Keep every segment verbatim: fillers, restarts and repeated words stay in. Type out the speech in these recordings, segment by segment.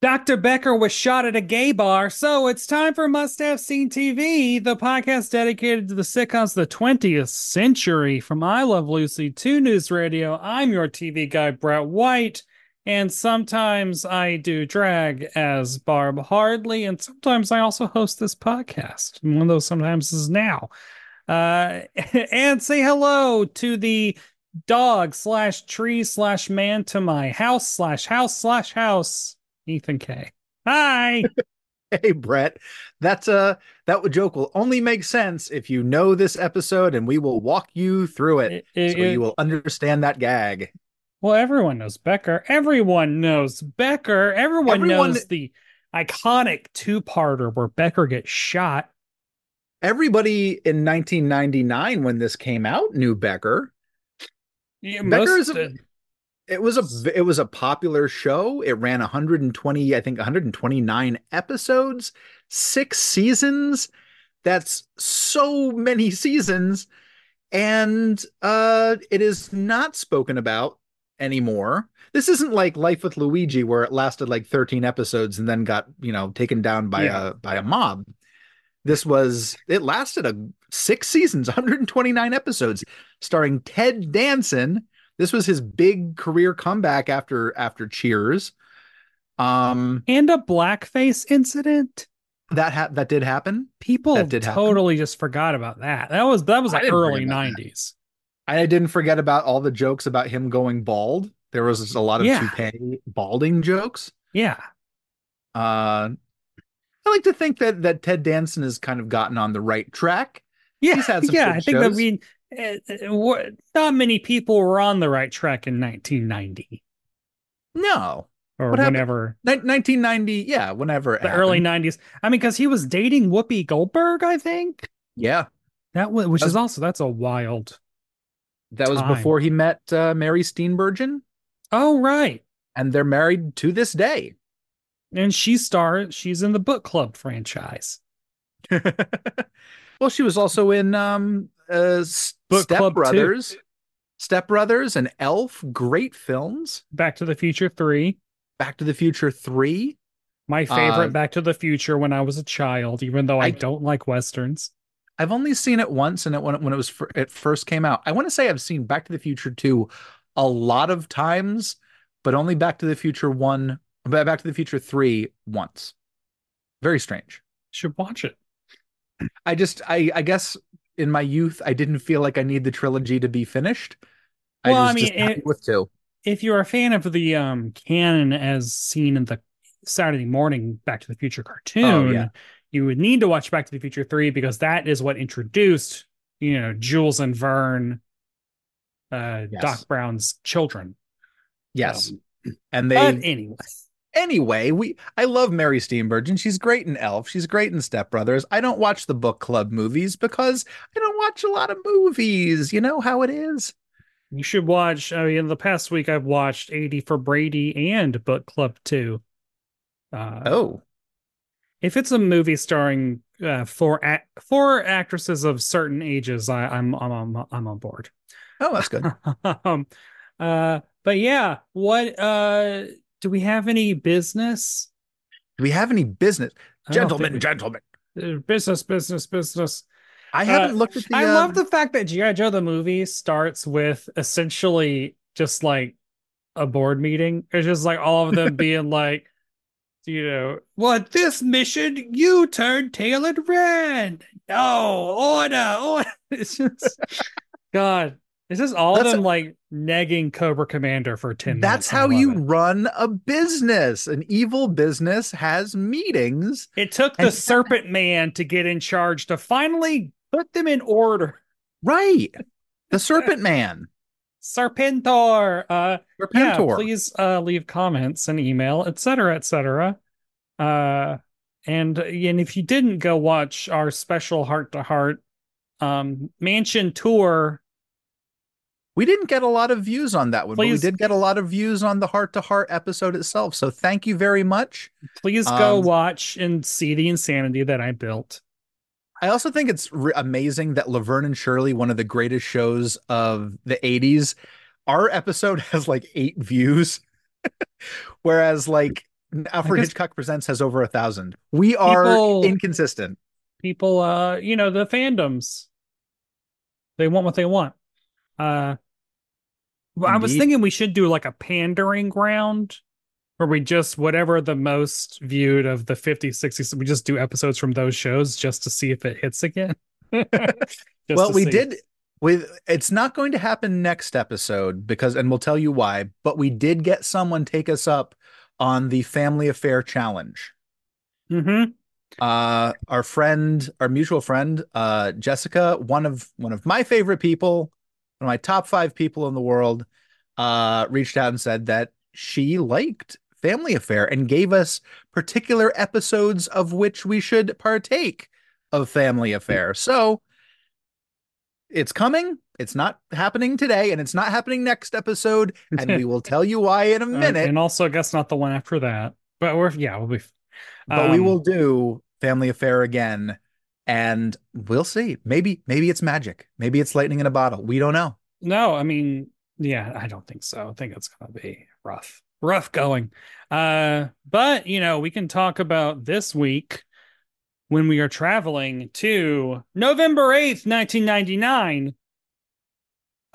Doctor Becker was shot at a gay bar, so it's time for Must Have Seen T V, the podcast dedicated to the sitcoms of the twentieth century. From I Love Lucy to News Radio, I'm your T V guy, Brett White, and sometimes I do drag as Barb Hardley, and sometimes I also host this podcast. One of those sometimes is now. Uh, and say hello to the dog slash tree slash man to my house slash house slash house. Ethan K. Hi. Hey, Brett. That's a that joke will only make sense if you know this episode, and we will walk you through it, it, it so it, you will understand that gag. Well, everyone knows Becker. Everyone knows Becker. Everyone, everyone knows the iconic two-parter where Becker gets shot. Everybody in nineteen ninety-nine, when this came out, knew Becker. Yeah, Becker is a... Uh, It was a it was a popular show. It ran one hundred twenty, I think one hundred twenty-nine episodes, six seasons. That's so many seasons, and uh, it is not spoken about anymore. This isn't like Life with Luigi, where it lasted like thirteen episodes and then got, you know, taken down by yeah. a by a mob. This was it lasted a six seasons, one hundred twenty-nine episodes, starring Ted Danson. This was his big career comeback after after Cheers, um, and a blackface incident that ha- that did happen. People that did totally happen. Just forgot about that. That was that was like early nineties. That. I didn't forget about all the jokes about him going bald. There was a lot of yeah. toupee balding jokes. Yeah, uh, I like to think that that Ted Danson has kind of gotten on the right track. Yeah, he's had some yeah. I think shows. that we. It, it, not many people were on the right track in nineteen ninety. No. Or what whenever. Happened? nineteen ninety, yeah, whenever. The happened. Early nineties. I mean, because he was dating Whoopi Goldberg, I think. Yeah. that was, Which that was, is also, that's a wild That was time. Before he met uh, Mary Steenburgen. Oh, right. And they're married to this day. And she starred, she's in the book club franchise. Well, she was also in... Um, Uh, Step Brothers, Step Brothers, and Elf, great films. Back to the Future Three, Back to the Future Three, my favorite. Uh, Back to the Future when I was a child, even though I, I don't like westerns. I've only seen it once, and it, when it, when it was fr- it first came out, I want to say I've seen Back to the Future Two a lot of times, but only Back to the Future One, Back to the Future Three once. Very strange. Should watch it. I just, I, I guess. In my youth, I didn't feel like I need the trilogy to be finished. Well, I, was I mean, just happy it, with two. If you're a fan of the um, canon as seen in the Saturday morning Back to the Future cartoon, oh, yeah. you would need to watch Back to the Future three because that is what introduced, you know, Jules and Verne, uh, yes. Doc Brown's children. Yes, um, and they. But anyway. Anyway, we I love Mary Steenburgen. She's great in Elf. She's great in Step Brothers. I don't watch the book club movies because I don't watch a lot of movies. You know how it is. You should watch. I mean, in the past week, I've watched eighty for Brady and Book Club two. Uh, oh. If it's a movie starring uh, four act, four actresses of certain ages, I, I'm, I'm, I'm on board. Oh, that's good. um, uh, but yeah, what... Uh, Do we have any business? Do we have any business? Gentlemen, we, gentlemen. Business, business, business. I haven't uh, looked at the... I um... love the fact that G I Joe the movie starts with essentially just like a board meeting. It's just like all of them being like, you know, well, this mission, you turn tail and ran. No, order, order. It's just, God, it's just all that's of them a, like negging Cobra Commander for ten that's minutes. That's how you it. run a business. An evil business has meetings. It took the Serpent Man to get in charge to finally put them in order. Right. The Serpent Man. Serpentor. Uh, Serpentor. Yeah, please uh, leave comments and email, et cetera, et cetera. Uh, and, and if you didn't go watch our special heart-to-heart um, mansion tour. We didn't get a lot of views on that one, please, but we did get a lot of views on the heart-to-heart episode itself. So thank you very much. Please go um, watch and see the insanity that I built. I also think it's re- amazing that Laverne and Shirley, one of the greatest shows of the eighties, our episode has like eight views, whereas like Alfred Hitchcock Presents has over a thousand. We are people, inconsistent. People, uh, you know, the fandoms, they want what they want. Uh, well, I was thinking we should do like a pandering round where we just, whatever the most viewed of the fifties, sixties, we just do episodes from those shows just to see if it hits again. Well, we see. did with, it's not going to happen next episode because, and we'll tell you why, but we did get someone take us up on the Family Affair Challenge. Mm-hmm. Uh, our friend, our mutual friend, uh, Jessica, one of, one of my favorite people, one of my top five people in the world, uh, reached out and said that she liked Family Affair and gave us particular episodes of which we should partake of Family Affair. So it's coming. It's not happening today, and it's not happening next episode. And we will tell you why in a minute. Uh, and also, I guess not the one after that. But we're yeah, we'll be. Um, but we will do Family Affair again, and we'll see. Maybe maybe it's magic. Maybe it's lightning in a bottle. We don't know. No, I mean, yeah, I don't think so. I think it's gonna be rough. Rough going. Uh, but, you know, we can talk about this week when we are traveling to November eighth, nineteen ninety-nine.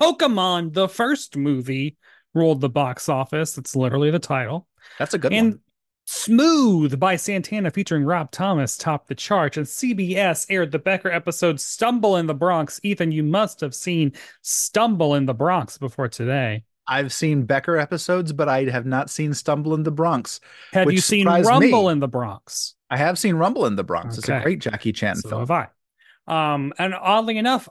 Pokemon, the first movie, ruled the box office. That's literally the title. That's a good and one. And Smooth by Santana featuring Rob Thomas topped the charts. And C B S aired the Becker episode Stumble in the Bronx. Ethan, you must have seen Stumble in the Bronx before today. I've seen Becker episodes, but I have not seen Stumble in the Bronx. Have you seen Rumble me. in the Bronx? I have seen Rumble in the Bronx. Okay. It's a great Jackie Chan so film. Have I. Um, and oddly enough,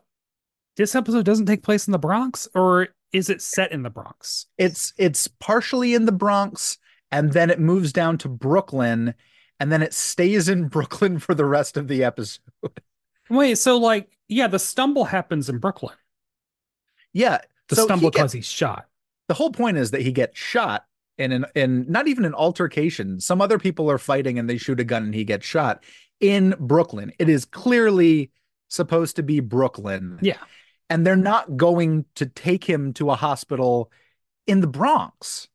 this episode doesn't take place in the Bronx, or is it set in the Bronx? It's it's partially in the Bronx, and then it moves down to Brooklyn, and then it stays in Brooklyn for the rest of the episode. Wait, so like, yeah, the stumble happens in Brooklyn. Yeah. The so stumble because he gets- he's shot. The whole point is that he gets shot in an, in not even an altercation. Some other people are fighting and they shoot a gun and he gets shot in Brooklyn. It is clearly supposed to be Brooklyn. Yeah. And they're not going to take him to a hospital in the Bronx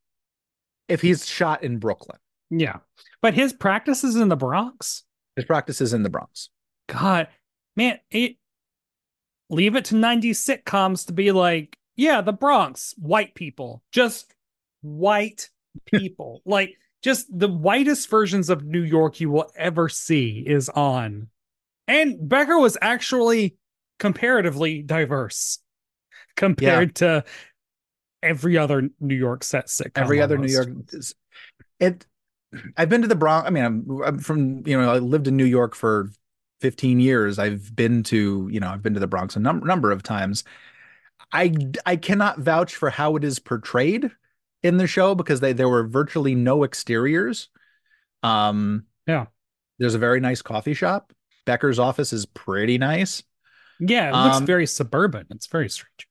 if he's shot in Brooklyn. Yeah. But his practice is in the Bronx? His practice is in the Bronx. God, man, it, leave it to nineties sitcoms to be like, yeah, the Bronx, white people, just white people, like just the whitest versions of New York you will ever see is on. And Becker was actually comparatively diverse compared yeah. to every other New York set sitcom. Every other almost. New York. It. I've been to the Bronx. I mean, I'm, I'm from, you know, I lived in New York for fifteen years. I've been to, you know, I've been to the Bronx a num- number of times. I, I cannot vouch for how it is portrayed in the show because they there were virtually no exteriors. Um, yeah, there's a very nice coffee shop. Becker's office is pretty nice. Yeah, it um, looks very suburban. It's very strange.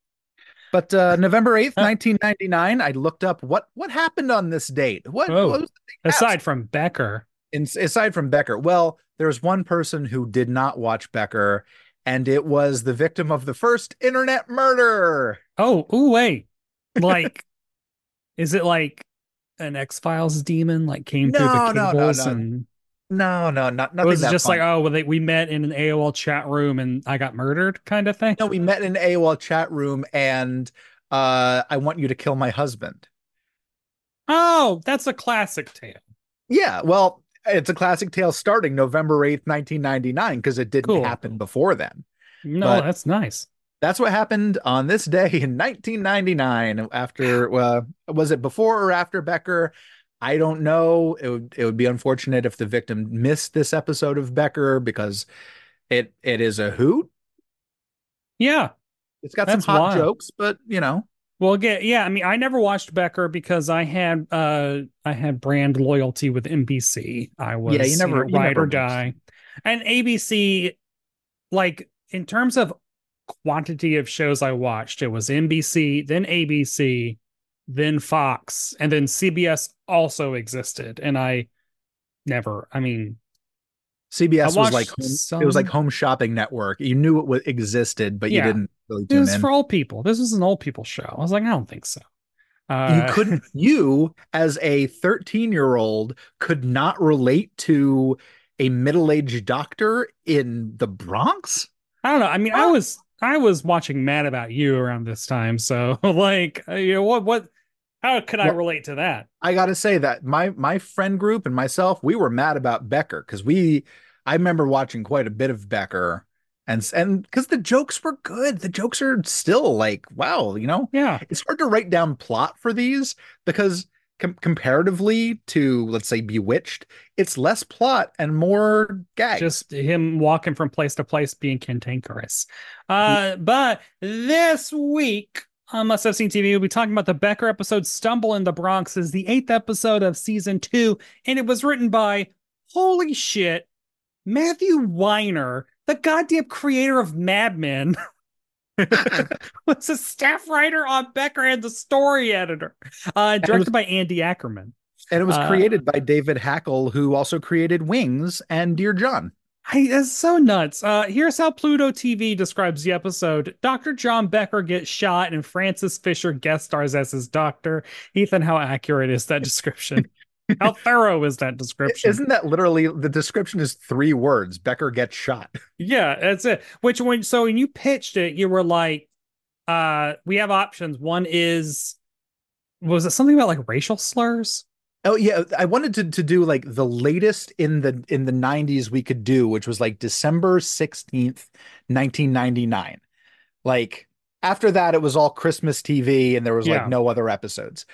But uh, November eighth, nineteen ninety-nine, I looked up what what happened on this date. What, what was the thing aside else? from Becker? In, aside from Becker, well, there's one person who did not watch Becker. And it was the victim of the first internet murder. Oh, ooh, wait. Like, is it like an X-Files demon like came no, through the cables? No, no, no. And no, no, not nothing. It was that just fun. Like, oh, well, they, we met in an A O L chat room and I got murdered kind of thing? No, we met in an A O L chat room and uh, I want you to kill my husband. Oh, that's a classic tale. Yeah, well, it's a classic tale starting November eighth, nineteen ninety-nine, because it didn't cool. happen before then. No, but that's nice. That's what happened on this day in nineteen ninety-nine. After, uh, was it before or after Becker? I don't know. It would, it would be unfortunate if the victim missed this episode of Becker, because it it is a hoot. Yeah. It's got some hot wild. jokes, but, you know. Well, again, yeah, I mean, I never watched Becker because I had uh, I had brand loyalty with N B C. I was yeah, you never, you know, ride or die. And A B C, like, in terms of quantity of shows I watched, it was N B C, then A B C, then Fox, and then C B S also existed. And I never, I mean... C B S was like, some... it was like Home Shopping Network. You knew it existed, but yeah. you didn't really tune in. It was in. for old people. This was an old people show. I was like, I don't think so. Uh... You couldn't, you as a thirteen year old could not relate to a middle-aged doctor in the Bronx? I don't know. I mean, oh. I was, I was watching Mad About You around this time. So like, you know, what, what, how could well, I relate to that? I got to say that my my friend group and myself, we were mad about Becker because we, I remember watching quite a bit of Becker, and and because the jokes were good. The jokes are still like, wow, you know? Yeah. It's hard to write down plot for these because com- comparatively to, let's say, Bewitched, it's less plot and more gags. Just him walking from place to place being cantankerous. Uh, yeah. But this week... on Must Have Seen T V, we'll be talking about the Becker episode Stumble in the Bronx, is the eighth episode of season two, and it was written by, holy shit, Matthew Weiner, the goddamn creator of Mad Men, was a staff writer on Becker and the story editor, uh, directed was, by Andy Ackerman. And it was uh, created by David Hackel, who also created Wings and Dear John. I, that's so nuts. Uh, here's how Pluto T V describes the episode. Doctor John Becker gets shot and Frances Fisher guest stars as his doctor. Ethan, how accurate is that description? How thorough is that description? Isn't that literally, the description is three words. Becker gets shot. Yeah, that's it. Which when, so when you pitched it, you were like, uh, we have options. One is, was it something about like racial slurs? Oh yeah, I wanted to to do like the latest in the in the nineties we could do, which was like December sixteenth, nineteen ninety-nine. Like after that, it was all Christmas T V, and there was yeah. like no other episodes.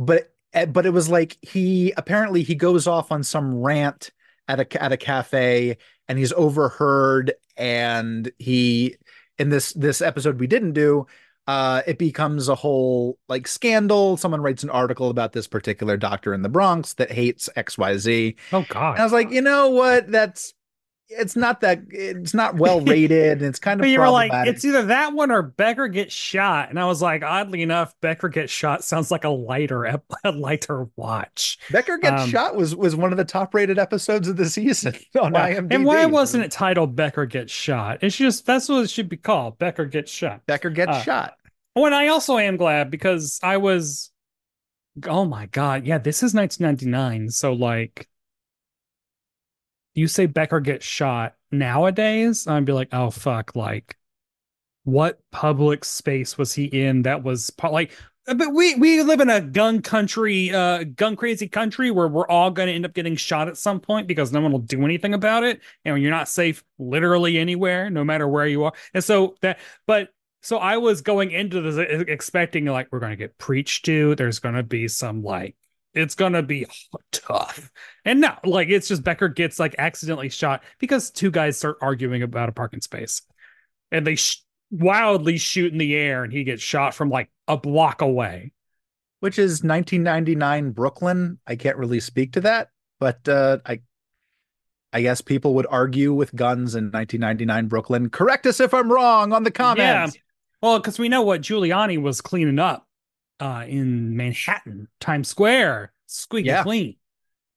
But but it was like he apparently he goes off on some rant at a at a cafe, and he's overheard. And he in this this episode we didn't do. Uh, it becomes a whole like scandal. Someone writes an article about this particular doctor in the Bronx that hates X Y Z. Oh God! And I was like, you know what? That's it's not that it's not well rated. It's kind of but you were like, it's either that one or Becker gets shot. And I was like, oddly enough, Becker gets shot sounds like a lighter a lighter watch. Becker gets um, shot was was one of the top rated episodes of the season on wow. I M D B. And why wasn't it titled Becker Gets Shot? It's just that's what it should be called. Becker Gets Shot. Becker Gets uh, Shot. Oh, and I also am glad because I was, oh my God. Yeah, this is nineteen ninety-nine. So like you say Becker gets shot nowadays, I'd be like, oh fuck. Like what public space was he in? That was part, like, but we, we live in a gun country, uh, gun crazy country where we're all going to end up getting shot at some point because no one will do anything about it. And when you're not safe literally anywhere, no matter where you are. And so that, but So I was going into this expecting like we're going to get preached to. There's going to be some like it's going to be tough. And no, like it's just Becker gets like accidentally shot because two guys start arguing about a parking space and they sh- wildly shoot in the air and he gets shot from like a block away. Which is nineteen ninety-nine Brooklyn. I can't really speak to that, but uh, I I guess people would argue with guns in nineteen ninety-nine Brooklyn. Correct us if I'm wrong on the comments. Yeah. Well, because we know what Giuliani was cleaning up uh, in Manhattan, Times Square, squeaky yeah. clean.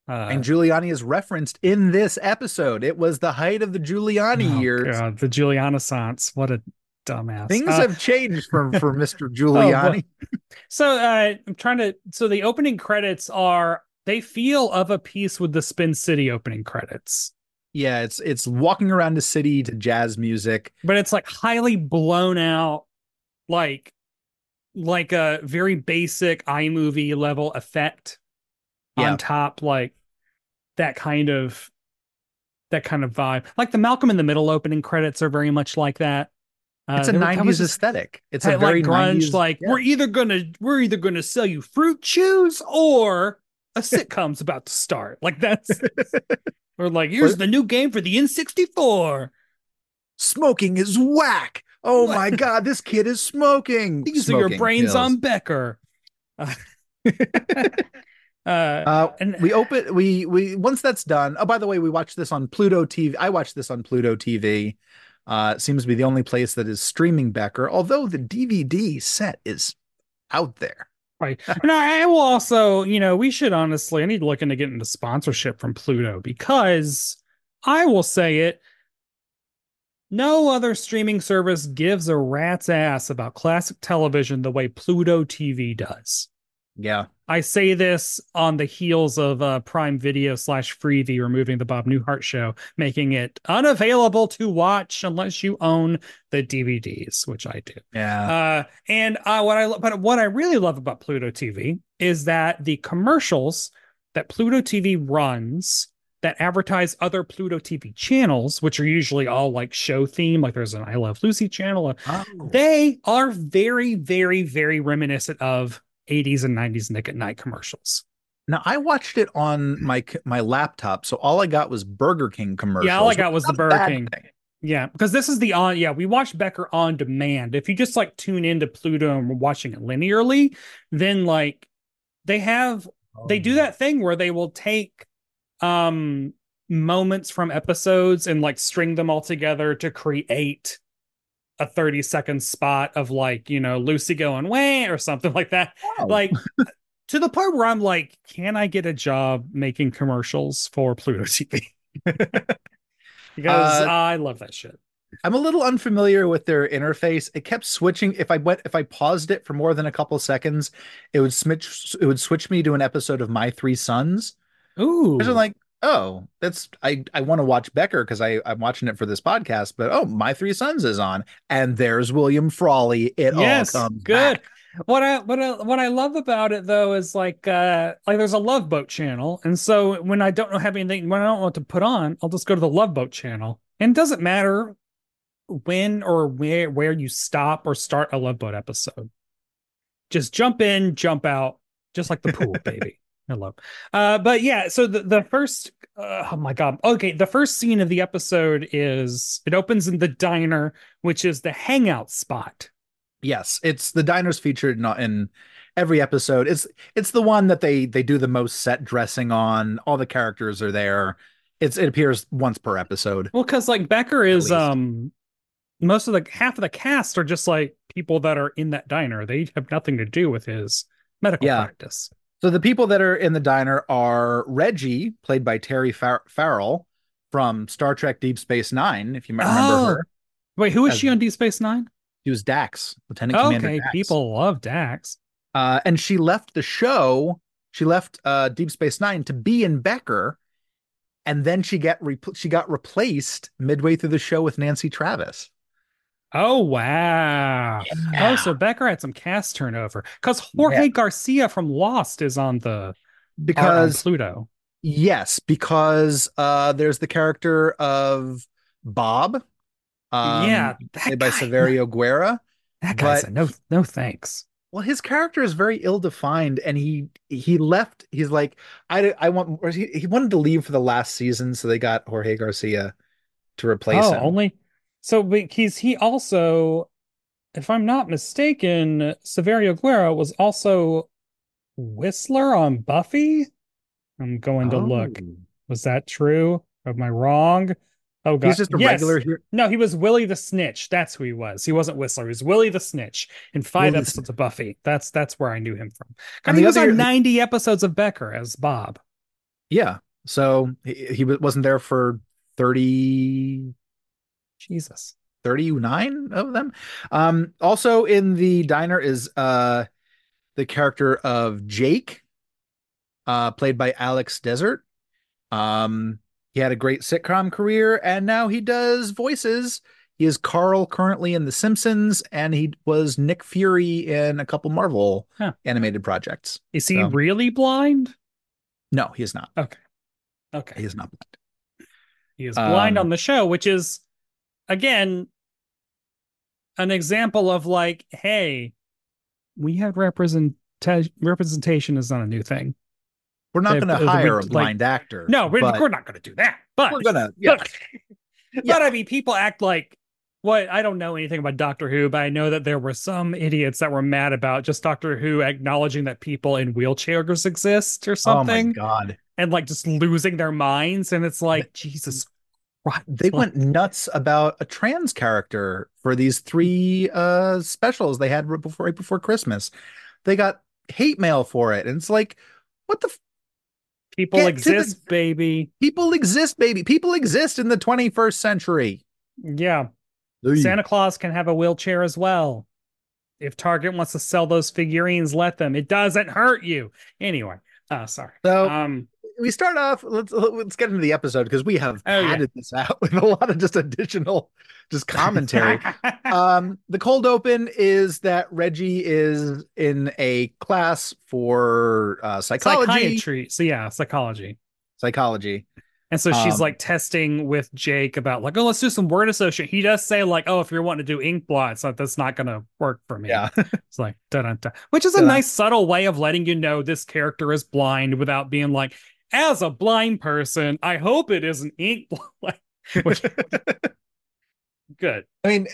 Uh, and Giuliani is referenced in this episode. It was the height of the Giuliani oh years. God, the Giulianaissance. What a dumbass. Things uh, have changed for, for Mister Giuliani. Oh, well. So uh, I'm trying to. So the opening credits are. They feel of a piece with the Spin City opening credits. Yeah, it's it's walking around the city to jazz music. But it's like highly blown out, like like a very basic iMovie level effect yeah. on top, like that kind of that kind of vibe. Like the Malcolm in the Middle opening credits are very much like that. Uh, it's a nineties aesthetic. It's a very grunge. nineties, like yeah. we're either gonna we're either gonna sell you fruit chews or a sitcom's about to start. Like that's or like here's we're, the new game for the N sixty-four. Smoking is whack. Oh what? My God, this kid is smoking. These smoking are your brains kills. On Becker. Uh, uh, uh, and we open we we once that's done. Oh, by the way, we watched this on Pluto T V. I watched this on Pluto T V. Uh, seems to be the only place that is streaming Becker, although the D V D set is out there. Right. And I, I will also, you know, we should honestly, I need to look into getting the sponsorship from Pluto, because I will say it. No other streaming service gives a rat's ass about classic television the way Pluto T V does. Yeah. I say this on the heels of uh, Prime Video slash Freevee removing the Bob Newhart show, making it unavailable to watch unless you own the D V Ds, which I do. Yeah. Uh, and uh, what I but what I really love about Pluto T V is that the commercials that Pluto T V runs that advertise other Pluto T V channels, which are usually all like show theme, like there's an I Love Lucy channel. Oh. They are very, very, very reminiscent of eighties and nineties Nick at Night commercials. Now, I watched it on my my laptop, so all I got was Burger King commercials. Yeah, all I got was the Burger King thing. Yeah, because this is the on. Yeah, we watched Becker on demand. If you just like tune into Pluto and we're watching it linearly, then like they have oh. they do that thing where they will take um moments from episodes and like string them all together to create a thirty second spot of like, you know, Lucy going way or something like that. Wow. Like to the point where I'm like, can I get a job making commercials for Pluto T V? Because uh, I love that shit. I'm a little unfamiliar with their interface. It kept switching. If I went, if I paused it for more than a couple seconds, it would switch. It would switch me to an episode of My Three Sons. Ooh. I'm like, oh, that's I, I want to watch Becker because I I'm watching it for this podcast, but oh, My Three Sons is on, and there's William Frawley. It yes, all comes good. Back. What I what I what I love about it though is like uh like there's a Love Boat channel, and so when I don't have anything, when I don't know what to put on, I'll just go to the Love Boat channel, and it doesn't matter when or where where you stop or start a Love Boat episode. Just jump in, jump out, just like the pool, baby. I love. Uh, but yeah, so the, the first, uh, oh my God. Okay. The first scene of the episode is it opens in the diner, which is the hangout spot. Yes. It's the diner's featured in, in every episode. It's, it's the one that they, they do the most set dressing on. All the characters are there. It's, it appears once per episode. Well, cause like Becker is, um, most of the half of the cast are just like people that are in that diner. They have nothing to do with his medical yeah. practice. So the people that are in the diner are Reggie, played by Terry Far Farrell from Star Trek Deep Space Nine, if you might remember oh. her. Wait, who was she on Deep Space Nine? She was Dax, Lieutenant okay, Commander Dax. People love Dax. Uh, and she left the show, she left uh, Deep Space Nine to be in Becker, and then she, get re she got replaced midway through the show with Nancy Travis. Oh, wow. Yeah. Oh, so Becker had some cast turnover because Jorge yeah. Garcia from Lost is on the because on Pluto. Yes, because uh, there's the character of Bob. Um, yeah. Played guy, by Saverio Guerra. That guy's but, a no, no thanks. Well, his character is very ill-defined, and he he left. He's like, I, I want or he, he wanted to leave for the last season. So they got Jorge Garcia to replace oh, him. Only. So because he also, if I'm not mistaken, Saverio Guerra was also Whistler on Buffy. I'm going oh. to look. Was that true? Am I wrong? Oh, God. He's just a yes. regular. No, he was Willie the Snitch. That's who he was. He wasn't Whistler. He was Willie the Snitch in five Willie episodes of Buffy. That's that's where I knew him from. And he was other... on ninety episodes of Becker as Bob. Yeah. So he, he wasn't there for thirty... Jesus, thirty-nine of them. Um, also in the diner is uh, the character of Jake, uh, played by Alex Desert. Um, he had a great sitcom career, and now he does voices. He is Carl currently in The Simpsons, and he was Nick Fury in a couple Marvel huh. animated projects. Is he so. really blind? No, he is not. Okay. Okay. He is not blind. He is blind um, on the show, which is, again, an example of like, hey, we had represent representation is not a new thing. We're not going to hire we, a blind like, actor. No, we're, we're not going to do that. But we're going to. Yeah. But, yeah. but I mean, people act like. What I don't know anything about Doctor Who, but I know that there were some idiots that were mad about just Doctor Who acknowledging that people in wheelchairs exist or something. Oh my god! And like just losing their minds, and it's like Jesus Christ. They went nuts about a trans character for these three uh, specials they had right before right before Christmas. They got hate mail for it, and it's like, what the. F people Get exist, the baby. People exist, baby. People exist in the twenty-first century. Yeah. Santa Claus can have a wheelchair as well. If Target wants to sell those figurines, let them. It doesn't hurt you. Anyway, uh, sorry. So um, we start off, let's let's get into the episode because we have oh, padded yeah. this out with a lot of just additional just commentary. um, the cold open is that Reggie is in a class for uh, psychology. Psychiatry. So yeah, psychology. Psychology. And so she's um, like testing with Jake about like, oh, let's do some word association. He does say like, oh, if you're wanting to do ink blots, that's not going to work for me. Yeah. It's like, dun, dun, dun. Which is a dun. nice subtle way of letting you know this character is blind without being like, as a blind person, I hope it isn't ink blot. Which, good. I mean,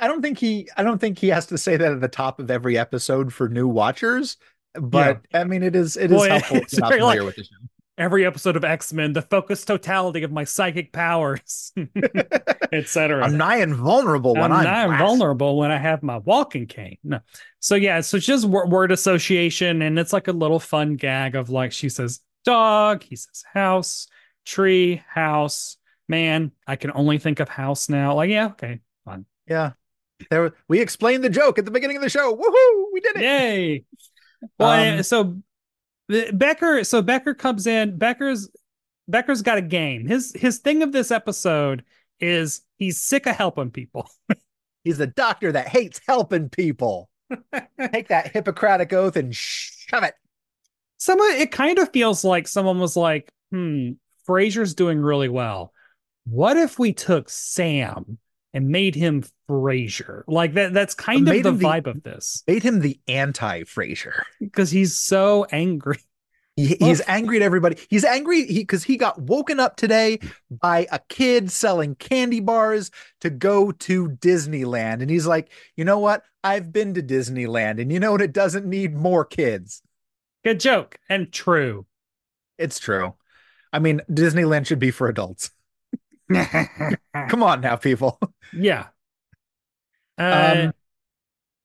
I don't think he, I don't think he has to say that at the top of every episode for new watchers. But yeah. I mean, it is it is Boy, helpful it's to not familiar like, with the show. Every episode of X-Men, the focused totality of my psychic powers, et cetera. I'm nigh invulnerable when I'm, I'm nigh invulnerable when I have my walking cane. No, so yeah, so it's just word association, and it's like a little fun gag of like she says dog, he says house, tree, house, man. I can only think of house now. Like yeah, okay, fun. Yeah, there we explained the joke at the beginning of the show. Woohoo, we did it! Yay! Well, um, so. Becker, so Becker comes in. Becker's Becker's got a game. His his thing of this episode is he's sick of helping people. He's the doctor that hates helping people. Take that Hippocratic oath and shove it. Someone it kind of feels like someone was like, "Hmm, Frasier's doing really well. What if we took Sam and made him Frasier?" Like that that's kind of the vibe the, of this. Made him the anti-Frasier. Because he's so angry. He, he's angry at everybody. He's angry because he, he got woken up today by a kid selling candy bars to go to Disneyland. And he's like, you know what? I've been to Disneyland. And you know what? It doesn't need more kids. Good joke. And true. It's true. I mean, Disneyland should be for adults. Come on now, people. Yeah. Uh, um,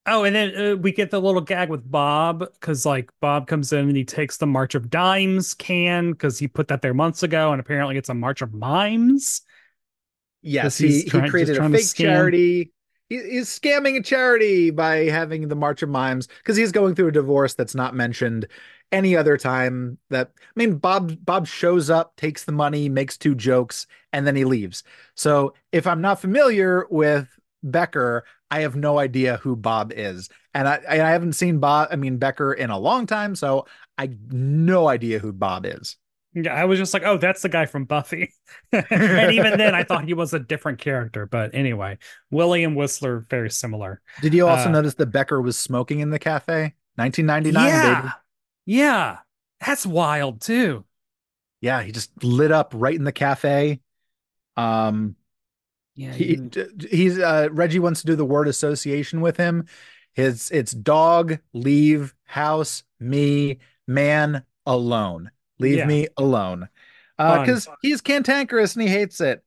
oh, and then uh, we get the little gag with Bob because, like, Bob comes in and he takes the March of Dimes can because he put that there months ago, and apparently it's a March of Mimes. Yes, he, he created a fake charity. He, he's scamming a charity by having the March of Mimes because he's going through a divorce that's not mentioned any other time. That I mean, Bob Bob shows up, takes the money, makes two jokes, and then he leaves. So if I'm not familiar with Becker, I have no idea who Bob is, and I, I haven't seen Bob. I mean Becker in a long time, so I no idea who Bob is. Yeah, I was just like, oh, that's the guy from Buffy, and even then, I thought he was a different character. But anyway, William Whistler, very similar. Did you also uh, notice that Becker was smoking in the cafe? nineteen ninety-nine, yeah. Baby. Yeah, that's wild too. Yeah, he just lit up right in the cafe. Um, yeah, he, he's uh, Reggie wants to do the word association with him. His it's dog, leave, house, me, man, alone, leave yeah. me alone, because uh, he's cantankerous and he hates it.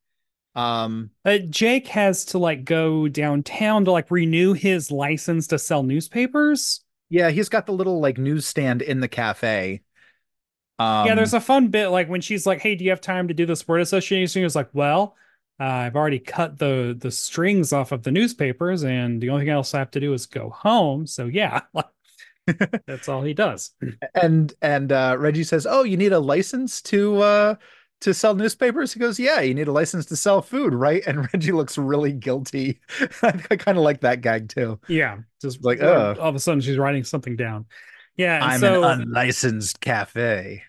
Um, uh, Jake has to like go downtown to like renew his license to sell newspapers. Yeah, he's got the little like newsstand in the cafe. Um, yeah, there's a fun bit like when she's like, "Hey, do you have time to do this word association?" He's like, "Well, uh, I've already cut the the strings off of the newspapers, and the only thing else I have to do is go home." So yeah, that's all he does. And and uh, Reggie says, "Oh, you need a license to uh, to sell newspapers? He goes, yeah, you need a license to sell food, right? And Reggie looks really guilty. I, I kind of like that gag too. Yeah. Just like, oh, all of a sudden she's writing something down. Yeah. I'm so, an unlicensed cafe.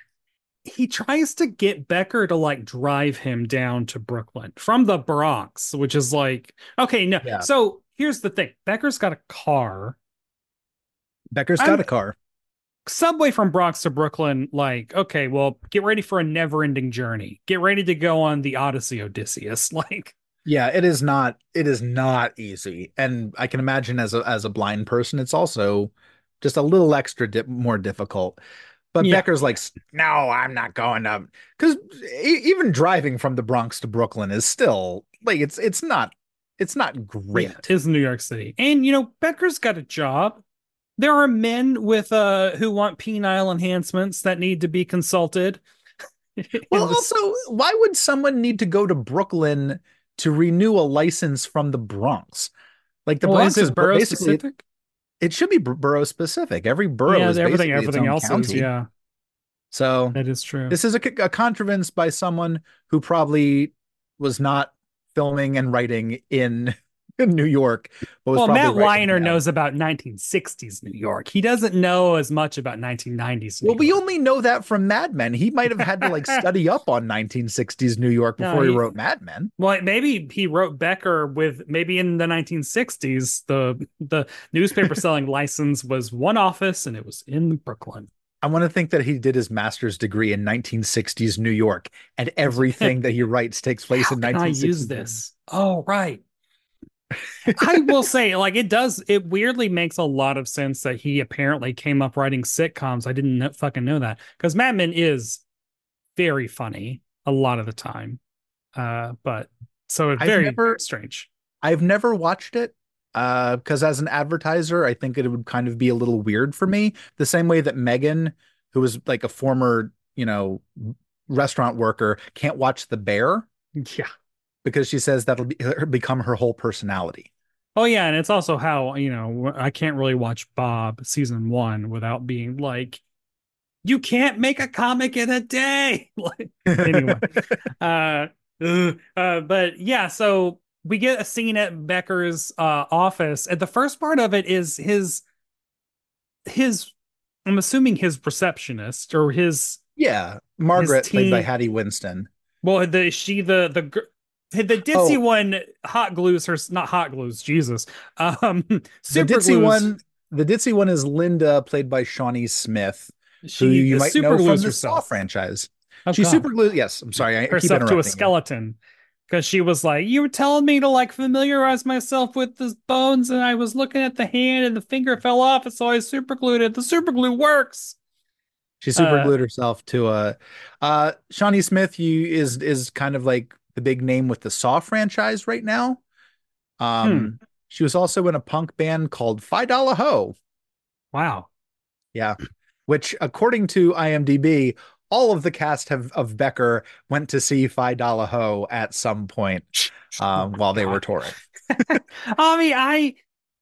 He tries to get Becker to like drive him down to Brooklyn from the Bronx, which is like, okay, no. Yeah. So here's the thing. Becker's got a car. Becker's I'm, got a car. Subway from Bronx to Brooklyn, like, okay, well, get ready for a never-ending journey. Get ready to go on the Odyssey Odysseus. Like, yeah, it is not, it is not easy. And I can imagine as a, as a blind person, it's also just a little extra dip, more difficult. But yeah. Becker's like, no, I'm not going up. Because e- even driving from the Bronx to Brooklyn is still, like, it's it's not, it's not great. Yeah, it is New York City. And, you know, Becker's got a job. There are men with uh who want penile enhancements that need to be consulted. Well, also, why would someone need to go to Brooklyn to renew a license from the Bronx? Like the well, Bronx is borough specific. It, it should be borough specific. Every borough yeah, is everything. Everything else county. is yeah. So that is true. This is a, a contrivance by someone who probably was not filming and writing in. In New York. But well, Matt Weiner knows about nineteen sixties New York. He doesn't know as much about nineteen nineties. New well, York. We only know that from Mad Men. He might have had to like study up on nineteen sixties New York before no, he, he wrote Mad Men. Well, maybe he wrote Becker with maybe in the nineteen sixties. The the newspaper selling license was one office, and it was in Brooklyn. I want to think that he did his master's degree in nineteen sixties New York, and everything that he writes takes place How in can nineteen sixties. I use this. Oh, right. I will say, like, it does, it weirdly makes a lot of sense that he apparently came up writing sitcoms. I didn't know, fucking know that, because Mad Men is very funny a lot of the time. Uh, but so it's I've very never, strange. I've never watched it uh, because as an advertiser, I think it would kind of be a little weird for me. The same way that Megan, who was like a former, you know, restaurant worker, can't watch The Bear. Yeah. Because she says that'll be, become her whole personality. Oh, yeah. And it's also how, you know, I can't really watch Bob season one without being like, you can't make a comic in a day. Like, anyway. uh, uh, but yeah, so we get a scene at Becker's uh, office. And the first part of it is his, his, I'm assuming his receptionist or his. Yeah. Margaret, his played by Hattie Winston. Well, the, she, the, the girl. The ditzy oh. one hot glues her, not hot glues, Jesus. Um, super the ditzy glues. one, the ditzy one is Linda, played by Shawnee Smith, she who you might know from the Saw franchise. Oh, she God. super glues, yes, I'm sorry, I herself keep to a skeleton because she was like, you were telling me to like familiarize myself with the bones, and I was looking at the hand, and the finger fell off, and so I super glued it. The super glue works. She super glued uh, herself to a uh, Shawnee Smith. You is is kind of like. The big name with the Saw franchise right now. Um, hmm. She was also in a punk band called Five Dollar Ho. Wow. Yeah. Which, according to I M D B, all of the cast have, of Becker went to see Five Dollar Ho at some point um, oh while they God. were touring. I mean, I...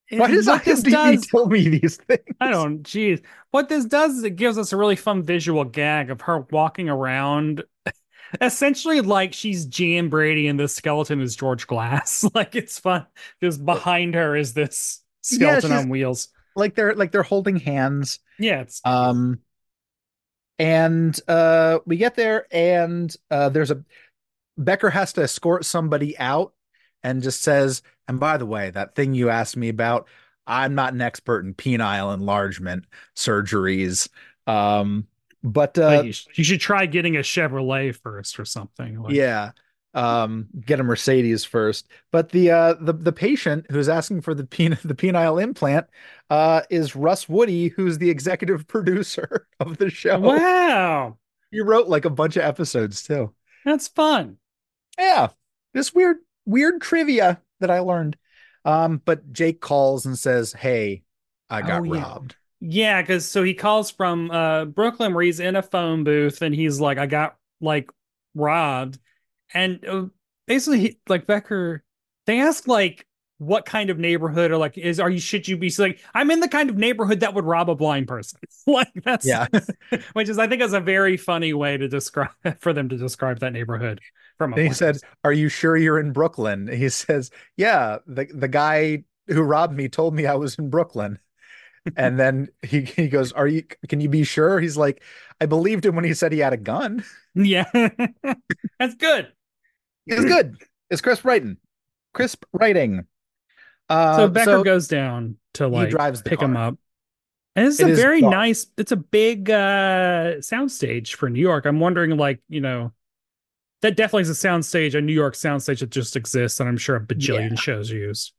Why does I M D B does, tell me these things? I don't, geez. What this does is it gives us a really fun visual gag of her walking around... Essentially, like she's Jan Brady and the skeleton is George Glass. Like it's fun because behind her is this skeleton yeah, on wheels. Like they're like they're holding hands. Yeah. It's- um. And uh, we get there, and uh, there's a Becker has to escort somebody out, and just says, "And by the way, that thing you asked me about, I'm not an expert in penile enlargement surgeries." Um. But uh, you, sh- you should try getting a Chevrolet first or something. Like. Yeah, um, get a Mercedes first. But the uh, the the patient who's asking for the pen- the penile implant uh, is Russ Woody, who's the executive producer of the show. Wow, he wrote like a bunch of episodes too. That's fun. Yeah, this weird weird trivia that I learned. Um, but Jake calls and says, "Hey, I got oh, yeah. robbed." Yeah, because so he calls from uh, Brooklyn where he's in a phone booth and he's like, I got like robbed. And uh, basically, he, like Becker, they ask like what kind of neighborhood, or like, is, are you, should you be like, I'm in the kind of neighborhood that would rob a blind person. Like that's, yeah. Which is, I think is a very funny way to describe, for them to describe that neighborhood. From a they said, person. Are you sure you're in Brooklyn? He says, yeah, the, the guy who robbed me told me I was in Brooklyn. And then he, he goes, are you, can you be sure? He's like, I believed him when he said he had a gun. Yeah. That's good. It's good. It's crisp writing. Crisp writing. Uh, so Becker so goes down to like pick car. him up, and it's a very dark. nice. It's a big uh, soundstage for New York. I'm wondering, like, you know, that definitely is a soundstage, a New York soundstage that just exists, and I'm sure a bajillion yeah. shows use.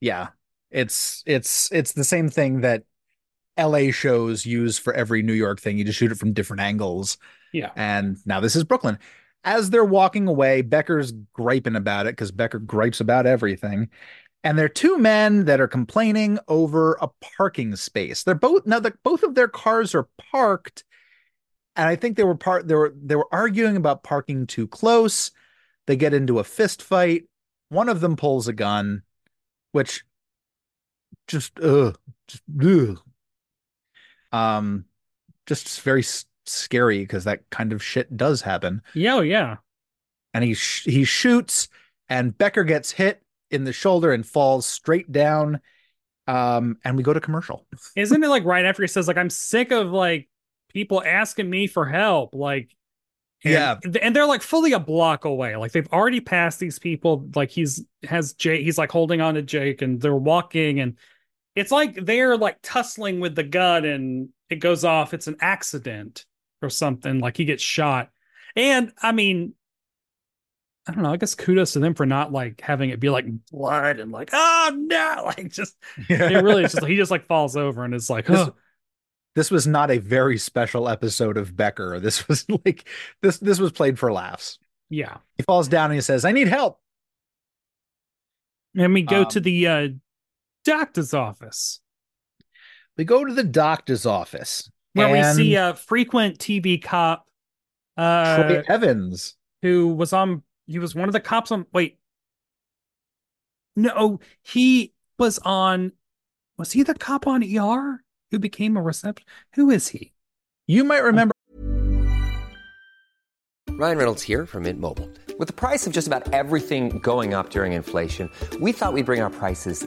Yeah, it's it's it's the same thing that L A shows use for every New York thing. You just shoot it from different angles. Yeah, and now this is Brooklyn. As they're walking away, Becker's griping about it because Becker gripes about everything. And they're two men that are complaining over a parking space. They're both now the both of their cars are parked, and I think they were part. They were they were arguing about parking too close. They get into a fist fight. One of them pulls a gun, which just uh just ugh. um just very s- scary because that kind of shit does happen. Yeah, oh, yeah. And he sh- he shoots, and Becker gets hit in the shoulder and falls straight down. Um, and we go to commercial. Isn't it like right after he says, like, I'm sick of like people asking me for help. Like, and, yeah. And they're like fully a block away. Like they've already passed these people. Like he's has Jake, he's like holding on to Jake and they're walking, and it's like, they're like tussling with the gun and it goes off. It's an accident or something, like he gets shot. And I mean, I don't know. I guess kudos to them for not like having it be like blood and like, oh no, like just yeah. it really is just he just like falls over and it's like, oh. This, this was not a very special episode of Becker. This was like this. This was played for laughs. Yeah, he falls down and he says, "I need help." And we go um, to the uh, doctor's office. We go to the doctor's office where we see a frequent T V cop, uh, Troy Evans, who was on. He was one of the cops on. Wait, no, he was on. Was he the cop on E R who became a receptionist? Who is he? You might remember. Ryan Reynolds here from Mint Mobile. With the price of just about everything going up during inflation, we thought we'd bring our prices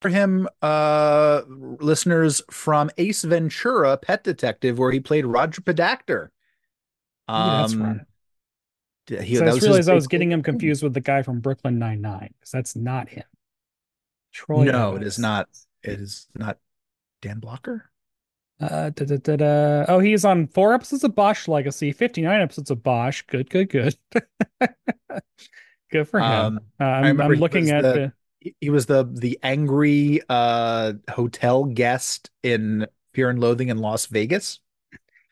For him, uh, listeners, from Ace Ventura, Pet Detective, where he played Roger Pedactor. Um, yeah, that's right. He, so that I was realized his, I was getting him confused with the guy from Brooklyn Nine-Nine, because that's not him. Troy no, Evans. It is not. It is not Dan Blocker. Uh, da, da, da, da. Oh, he's on four episodes of Bosch Legacy, fifty-nine episodes of Bosch. Good, good, good. Good for him. Um, uh, I'm, I'm looking at the... the He was the the angry uh, hotel guest in Fear and Loathing in Las Vegas.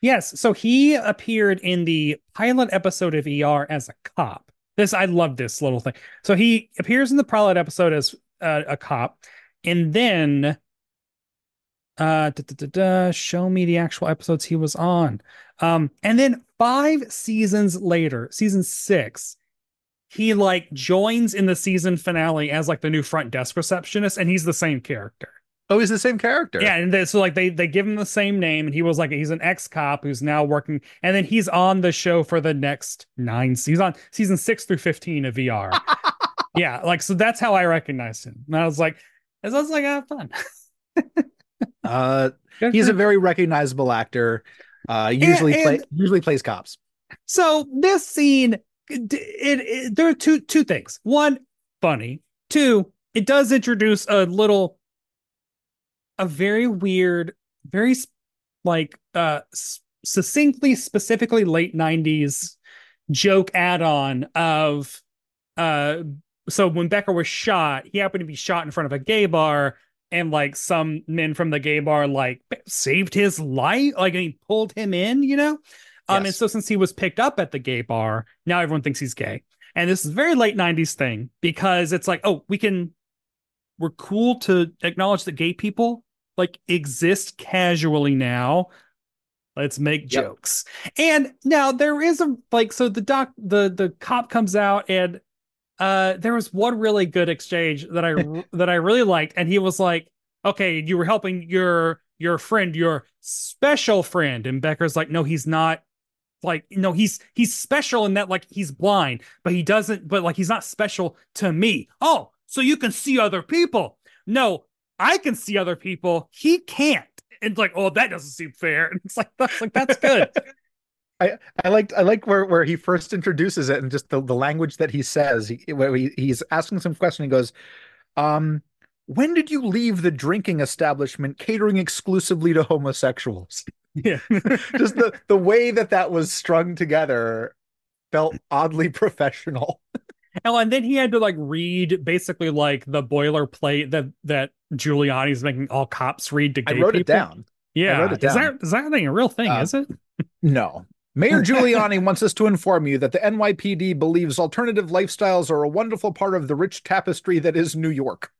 Yes, so he appeared in the pilot episode of E R as a cop. This I love this little thing. So he appears in the pilot episode as uh, a cop, and then uh, da, da, da, da, show me the actual episodes he was on. Um, and then five seasons later, season six. He like joins in the season finale as like the new front desk receptionist, and he's the same character. Oh, he's the same character. Yeah, and they, so like they they give him the same name, and he was like he's an ex cop who's now working, and then he's on the show for the next nine seasons. He's on season six through fifteen of E R. Yeah, like so that's how I recognized him, and I was like, it sounds like I have fun. Uh, he's a very recognizable actor. Uh, usually, and, and play, usually plays cops. So this scene, it, it, it, there are two two things. One, funny. Two, it does introduce a little, a very weird, very like uh, succinctly, specifically late nineties joke add-on of, uh, so when Becker was shot, he happened to be shot in front of a gay bar. And like some men from the gay bar, like saved his life, like and he pulled him in, you know. Um, yes. And so since he was picked up at the gay bar, now everyone thinks he's gay. And this is a very late nineties thing because it's like, oh, we can, we're cool to acknowledge that gay people like exist casually now. Let's make yep. jokes. And now there is a like, so the doc, the the cop comes out and. Uh, there was one really good exchange that I that I really liked, and he was like, "Okay, you were helping your your friend, your special friend," and Becker's like, "No, he's not. Like, no, he's he's special in that like he's blind, but he doesn't. But like he's not special to me. Oh, so you can see other people? No, I can see other people. He can't." And like, oh, that doesn't seem fair. And it's like that's like that's good. I, I liked I like where, where he first introduces it and just the, the language that he says. He, where he, he's asking some question. He goes, um, when did you leave the drinking establishment catering exclusively to homosexuals? Yeah. Just the, the way that that was strung together felt oddly professional. Oh, and then he had to like read basically like the boilerplate that, that Giuliani's making all cops read to gay I wrote people. It down. Yeah. I wrote it down. Is that, is that thing a real thing, uh, is it? No. Mayor Giuliani wants us to inform you that the N Y P D believes alternative lifestyles are a wonderful part of the rich tapestry that is New York.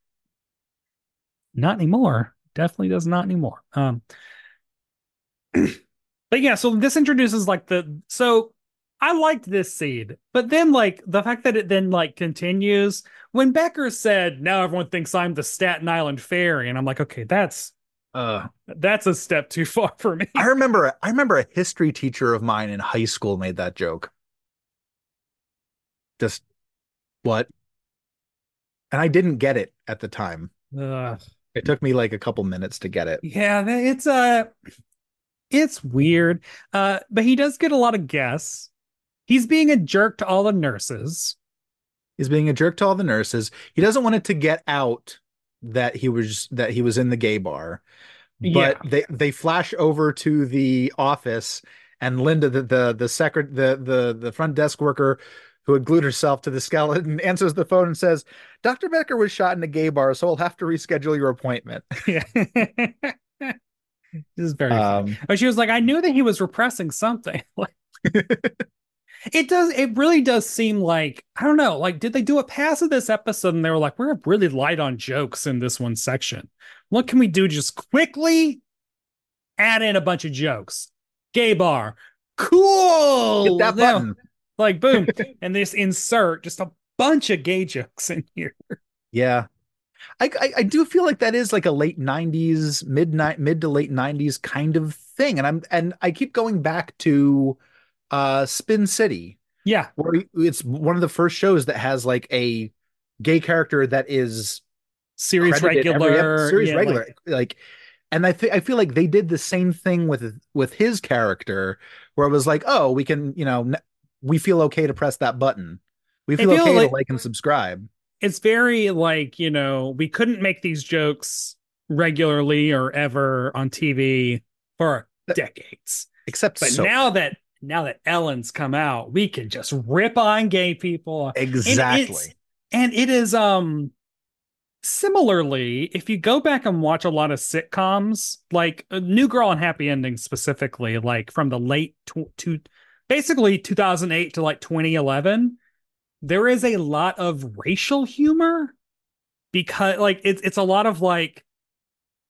Not anymore. Definitely does not anymore. Um, but yeah, so this introduces like the, so I liked this scene, but then like the fact that it then like continues when Becker said, now everyone thinks I'm the Staten Island Ferry. And I'm like, okay, that's, Uh, that's a step too far for me. I remember I remember a history teacher of mine in high school made that joke. Just what? And I didn't get it at the time. Uh, it took me like a couple minutes to get it. Yeah, it's uh, it's weird. Uh, but he does get a lot of guests. He's being a jerk to all the nurses. He's being a jerk to all the nurses. He doesn't want it to get out that he was that he was in the gay bar, but yeah. they they flash over to the office and Linda, the the the secret the the the front desk worker who had glued herself to the skeleton, answers the phone and says, "Doctor Becker was shot in a gay bar, so I'll have to reschedule your appointment." Yeah, this is very. Um, oh, she was like, "I knew that he was repressing something." It does. It really does seem like, I don't know, like, did they do a pass of this episode and they were like, we're really light on jokes in this one section. What can we do? Just quickly add in a bunch of jokes. Gay bar. Cool. Get that button. Like, boom. And this insert just a bunch of gay jokes in here. Yeah. I, I, I do feel like that is like a late nineties, midnight, mid to late nineties kind of thing. And I'm, and I keep going back to, uh Spin City, yeah, where it's one of the first shows that has like a gay character that is series regular series yeah, regular like, like and I think I feel like they did the same thing with with his character where it was like, oh, we can, you know, we feel okay to press that button, we feel, feel okay like, to like and subscribe. It's very like, you know, we couldn't make these jokes regularly or ever on T V for that, decades except but so. now that Now that Ellen's come out, we can just rip on gay people. Exactly. And, and it is um similarly, if you go back and watch a lot of sitcoms, like New Girl and Happy Ending specifically, like from the late to, to basically two thousand eight to like twenty eleven, there is a lot of racial humor because like it's it's a lot of like,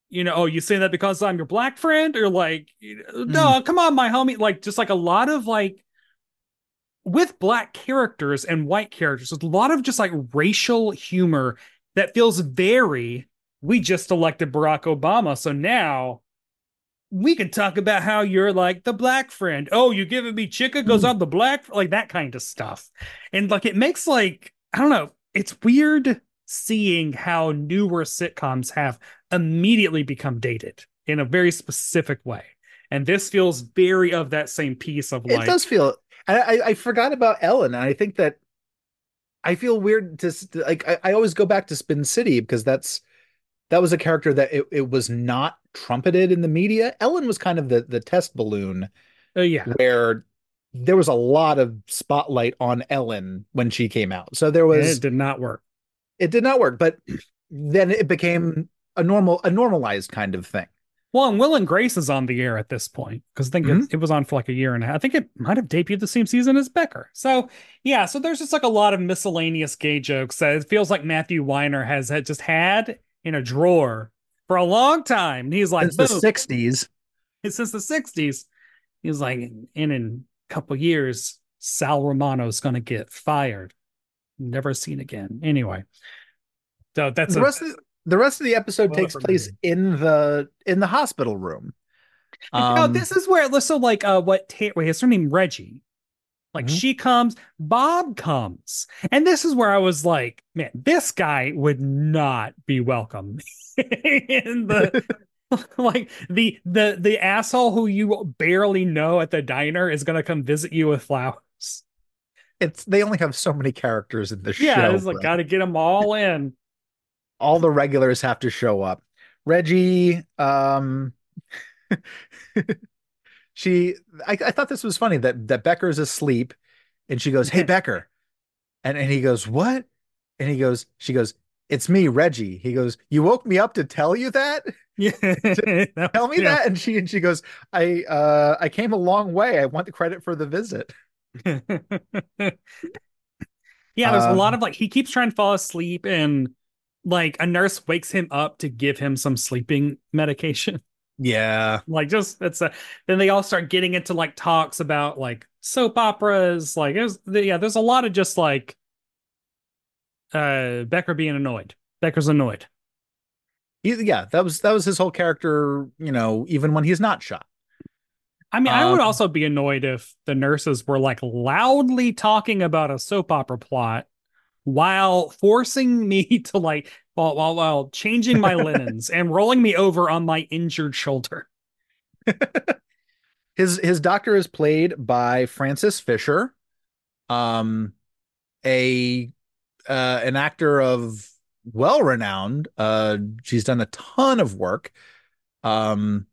you know, oh, you say that because I'm your black friend, or like, no, mm. come on, my homie. Like, just like a lot of like with black characters and white characters, there's a lot of just like racial humor that feels very, we just elected Barack Obama, so now we can talk about how you're like the black friend. Oh, you giving me chicken goes mm. on the black, like that kind of stuff. And like, it makes like, I don't know, it's weird seeing how newer sitcoms have immediately become dated in a very specific way. And this feels very of that same piece of like... It does feel... I, I forgot about Ellen. And I think that I feel weird to... like. I, I always go back to Spin City because that's that was a character that it, it was not trumpeted in the media. Ellen was kind of the, the test balloon. Uh, yeah. Where there was a lot of spotlight on Ellen when she came out. So there was... And it did not work. It did not work. But then it became a normal, a normalized kind of thing. Well, and Will and Grace is on the air at this point because I think mm-hmm. it, it was on for like a year and a half. I think it might have debuted the same season as Becker. So, yeah, so there's just like a lot of miscellaneous gay jokes that it feels like Matthew Weiner has had just had in a drawer for a long time. And he's like, since the sixties. It's since the sixties. He's like, and in a couple years, Sal Romano's going to get fired. Never seen again. Anyway, so that's the a, rest of the- The rest of the episode well, takes place me. in the in the hospital room. Um, no, this is where so like uh, what wait, is her name Reggie? Like mm-hmm. she comes, Bob comes, and this is where I was like, man, this guy would not be welcome in the like the the the asshole who you barely know at the diner is gonna come visit you with flowers. It's they only have so many characters in the yeah, show. Yeah, it's like gotta get them all in. All the regulars have to show up. Reggie, um, she, I, I thought this was funny that, that Becker's asleep and she goes, "Hey, Becker." And, and he goes, "What?" And he goes, she goes, "It's me, Reggie." He goes, "You woke me up to tell you that? Yeah, that tell me yeah. that?" And she, and she goes, I, uh, I came a long way. I want the credit for the visit. Yeah. There's um, a lot of like, he keeps trying to fall asleep and like a nurse wakes him up to give him some sleeping medication. Yeah. Like just, that's a, then they all start getting into like talks about like soap operas. Like it was, yeah, there's a lot of just like uh, Becker being annoyed. Becker's annoyed. He, yeah. That was, that was his whole character, you know, even when he's not shot. I mean, um, I would also be annoyed if the nurses were like loudly talking about a soap opera plot while forcing me to like while while, while changing my linens and rolling me over on my injured shoulder. his his doctor is played by Frances Fisher, um a uh an actor of well renowned. Uh she's done a ton of work. Um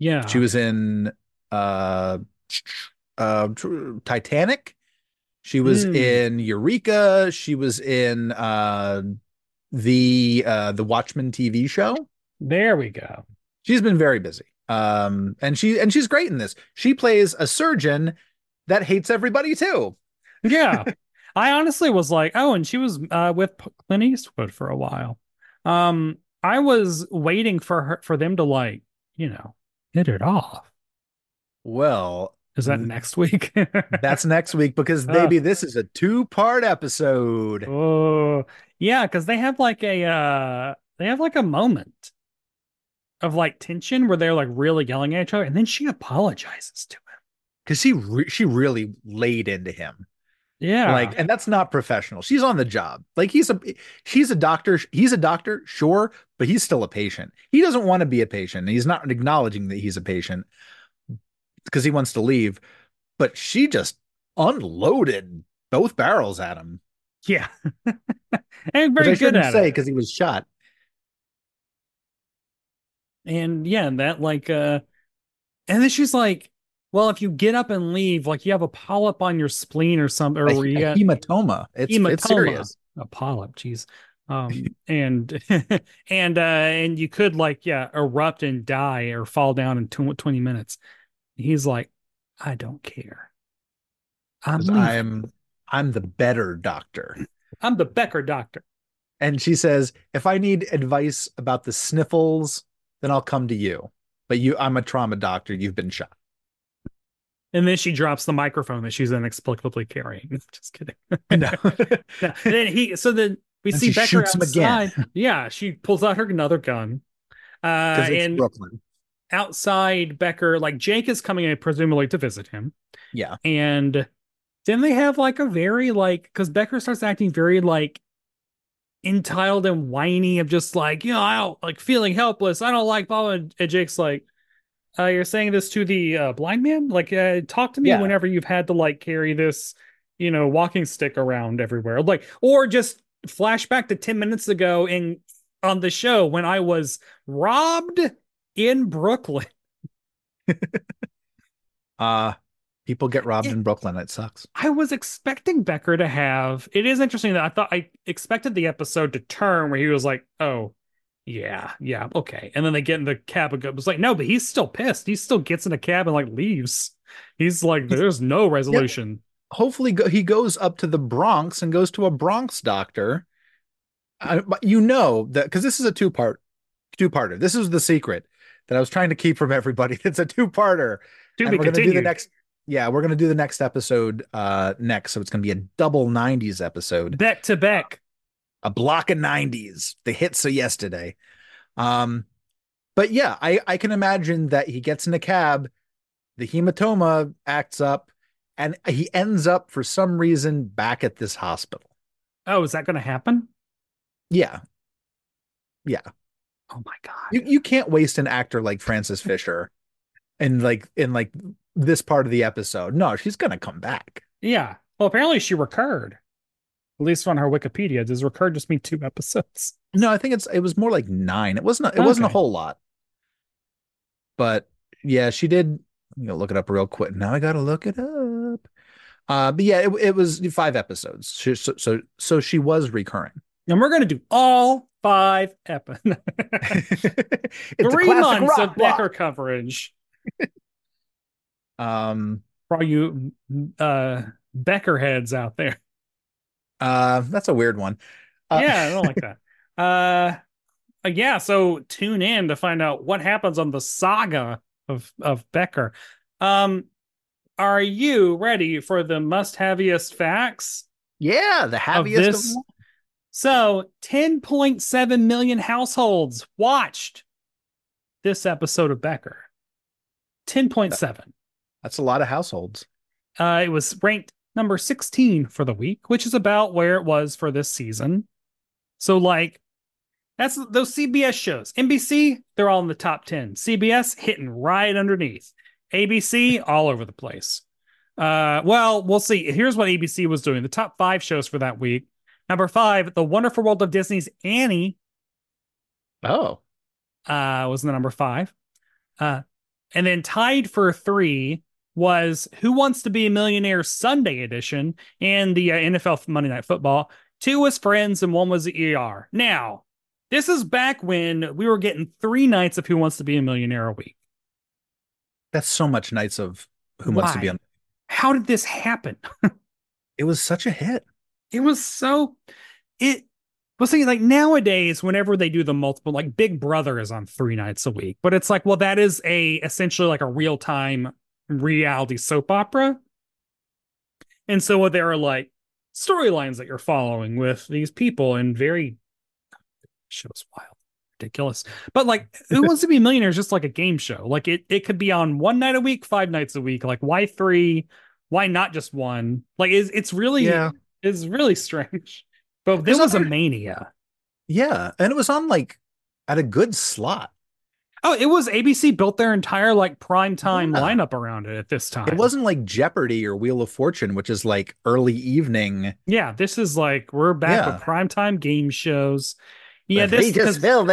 yeah. She was in uh uh Titanic. She was mm. in Eureka. She was in uh, the uh, the Watchmen T V show. There we go. She's been very busy, um, and she and she's great in this. She plays a surgeon that hates everybody too. Yeah, I honestly was like, oh, and she was uh, with Clint Eastwood for a while. Um, I was waiting for her for them to like, you know, hit it off. Well. Is that next week? That's next week because maybe uh, this is a two-part episode. Oh, yeah, because they have like a uh, they have like a moment of like tension where they're like really yelling at each other, and then she apologizes to him because she re- she really laid into him. Yeah, like, and that's not professional. She's on the job. Like he's a she's a doctor. He's a doctor, sure, but he's still a patient. He doesn't want to be a patient. He's not acknowledging that he's a patient. Because he wants to leave, but she just unloaded both barrels at him. Yeah, and very good at it because he was shot. And yeah, and that like, uh, and then she's like, "Well, if you get up and leave, like you have a polyp on your spleen or something, or a, you a got, hematoma. It's, hematoma. It's serious. A polyp, geez. Um, and and uh, and you could like yeah erupt and die or fall down in twenty minutes." He's like, I don't care. I'm I'm, I'm the better doctor. I'm the Becker doctor. And she says, if I need advice about the sniffles, then I'll come to you. But you, I'm a trauma doctor. You've been shot. And then she drops the microphone that she's inexplicably carrying. Just kidding. No. no. Then he. So then we and see Becker outside. Yeah, she pulls out her another gun. Because uh, it's and- Brooklyn. Outside Becker, like Jake is coming in presumably to visit him. Yeah. And then they have like a very like, because Becker starts acting very like entitled and whiny of just like, you know, I don't like feeling helpless. I don't like blah, blah. And Jake's like, uh, you're saying this to the uh, blind man? Like, uh, talk to me yeah. whenever you've had to like carry this, you know, walking stick around everywhere. Like, or just flash back to ten minutes ago in on the show when I was robbed in Brooklyn. uh, people get robbed it, in Brooklyn. It sucks. I was expecting Becker to have, it is interesting that I thought I expected the episode to turn where he was like, oh, yeah, yeah, okay. And then they get in the cab and go, it was like, no, but he's still pissed. He still gets in a cab and like leaves. He's like, there's no resolution. Yeah. Hopefully go, he goes up to the Bronx and goes to a Bronx doctor. Uh, you know that because this is a two-part, two-parter. This is the secret that I was trying to keep from everybody. It's a two-parter. To be continued. And we're going to do the next. Yeah, we're going to do the next episode uh, next. So it's going to be a double nineties episode. Back to back. A block of nineties. The hits of yesterday. Um, but yeah, I, I can imagine that he gets in a cab. The hematoma acts up. And he ends up, for some reason, back at this hospital. Oh, is that going to happen? Yeah. Yeah. Oh, my God. You, you can't waste an actor like Frances Fisher and like in like this part of the episode. No, she's going to come back. Yeah. Well, apparently she recurred. At least on her Wikipedia. Does recurred just mean two episodes? No, I think it's it was more like nine. It wasn't. A, it okay. wasn't a whole lot. But, yeah, she did. You know, look it up real quick. Now I got to look it up. Uh, but yeah, it, it was five episodes. She, so, so, so she was recurring. And we're going to do all five episodes. Three months of Becker coverage. um, For all you uh, Becker heads out there. Uh, that's a weird one. Uh, yeah, I don't like that. Uh, yeah, so tune in to find out what happens on the saga of of Becker. Um are you ready for the must haviest facts? Yeah, the haviest of, of so ten point seven million households watched this episode of Becker. Ten point seven. That, that's a lot of households. Uh it was ranked number sixteen for the week, which is about where it was for this season. So like that's those C B S shows. N B C, they're all in the top ten. C B S hitting right underneath. A B C, all over the place. Uh, well, we'll see. Here's what A B C was doing. The top five shows for that week. Number five, The Wonderful World of Disney's Annie. Oh. Uh, was in the number five. Uh, and then tied for three was Who Wants to Be a Millionaire Sunday Edition and the uh, N F L Monday Night Football. Two was Friends and one was the E R. Now, this is back when we were getting three nights of Who Wants to Be a Millionaire a week. That's so much nights of Who Why? Wants to Be a Millionaire. How did this happen? It was such a hit. It was so... It was well, like nowadays, whenever they do the multiple, like Big Brother is on three nights a week. But it's like, well, that is a essentially like a real-time reality soap opera. And so there are like storylines that you're following with these people and very... Show's wild, ridiculous, but like Who Wants to Be a Millionaire is just like a game show. Like it it could be on one night a week, five nights a week. Like why three? Why not just one? Like is it's really yeah. it's really strange. But this was a mania. Yeah, and it was on like at a good slot. Oh, it was A B C built their entire like primetime yeah. lineup around it at this time. It wasn't like Jeopardy or Wheel of Fortune, which is like early evening. Yeah, this is like we're back yeah. with primetime game shows. Yeah, this just filled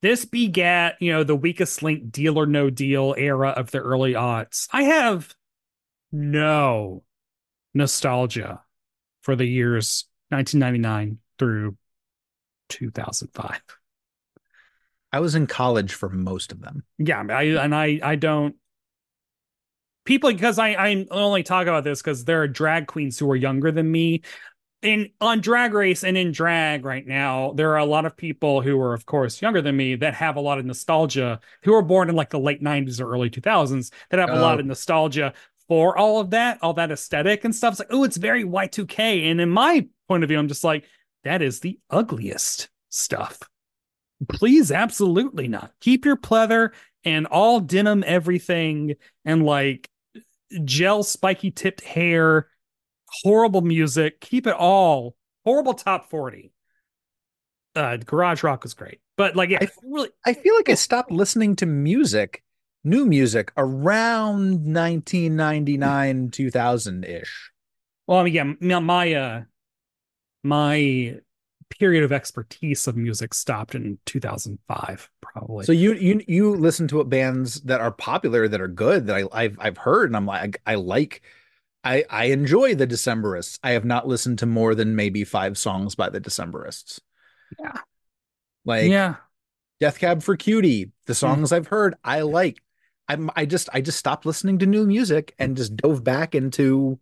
This begat, you know, the weakest link Deal or No Deal era of the early aughts. I have no nostalgia for the years nineteen ninety-nine through two thousand five. I was in college for most of them. Yeah, I, and I, I don't. People, because I, I only talk about this because there are drag queens who are younger than me. In on Drag Race and in drag right now, there are a lot of people who are, of course, younger than me that have a lot of nostalgia, who were born in like the late nineties or early two thousands that have oh. a lot of nostalgia for all of that, all that aesthetic and stuff. It's like, oh, it's very Y two K. And in my point of view, I'm just like, that is the ugliest stuff. Please, absolutely not. Keep your pleather and all denim everything and like gel spiky tipped hair. Horrible music. Keep it all. Horrible top forty. uh, garage rock was great. But like, yeah, I, really, I feel like I stopped listening to music, new music, around nineteen ninety-nine, two thousand ish. Well, I mean, yeah, my uh, my period of expertise of music stopped in two thousand five, probably. So you you you listen to bands that are popular, that are good, that I I've I've heard, and I'm like, I like. I, I enjoy the Decemberists. I have not listened to more than maybe five songs by the Decemberists. Yeah. Like, yeah. Death Cab for Cutie. The songs mm. I've heard, I like. I'm, I just I just stopped listening to new music and just dove back into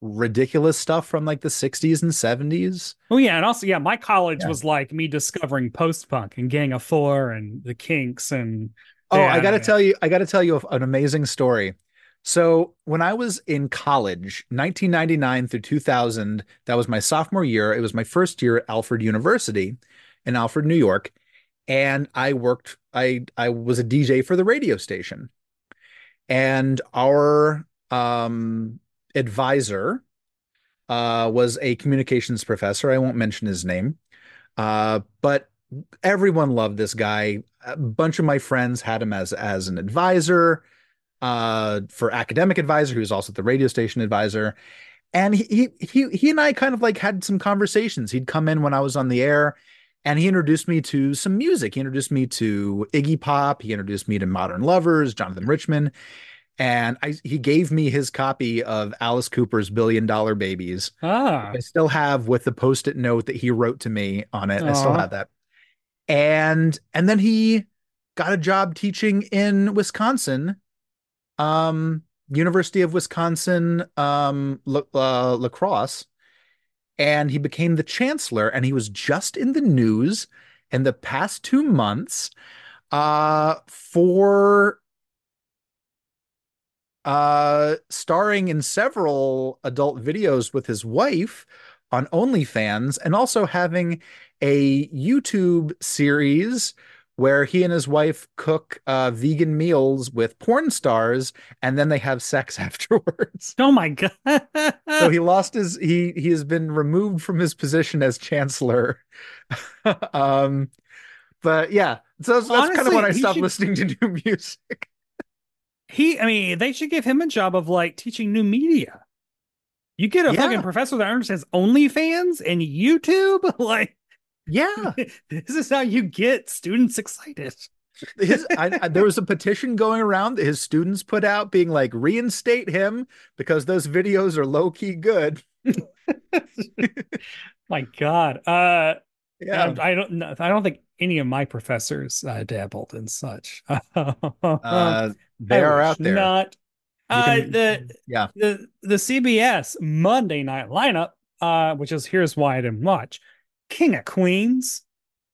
ridiculous stuff from like the sixties and seventies. Oh, yeah. And also, yeah, my college yeah. was like me discovering post-punk and Gang of Four and the Kinks. And oh, yeah, I got to yeah. tell you, I got to tell you an amazing story. So when I was in college, nineteen ninety-nine through two thousand, that was my sophomore year. It was my first year at Alfred University in Alfred, New York. And I worked, I, I was a D J for the radio station. And our um, advisor uh, was a communications professor. I won't mention his name, uh, but everyone loved this guy. A bunch of my friends had him as, as an advisor. Uh, for academic advisor, who was also the radio station advisor, and he he he and I kind of like had some conversations. He'd come in when I was on the air, and he introduced me to some music. He introduced me to Iggy Pop. He introduced me to Modern Lovers, Jonathan Richman, and I, he gave me his copy of Alice Cooper's Billion Dollar Babies. Ah, I still have with the post-it note that he wrote to me on it. Aww. I still have that. And and then he got a job teaching in Wisconsin. Um, University of Wisconsin, um, La, uh, La Crosse, and he became the chancellor, and he was just in the news in the past two months, uh, for, uh, starring in several adult videos with his wife on OnlyFans, and also having a YouTube series where he and his wife cook uh, vegan meals with porn stars, and then they have sex afterwards. Oh my God. So he lost his, he, he has been removed from his position as chancellor. um, but yeah, so that's, that's kind of when I stopped should... listening to new music. He, I mean, they should give him a job of like teaching new media. You get a yeah. fucking professor that understands OnlyFans and YouTube, like, yeah, this is how you get students excited. his, I, I, there was a petition going around that his students put out being like, reinstate him because those videos are low key good. My God. Uh, yeah, I, I don't I don't think any of my professors uh, dabbled in such. uh, they I are out there. Not uh, can, the yeah the the C B S Monday night lineup, uh, which is here's why I didn't watch. King of Queens,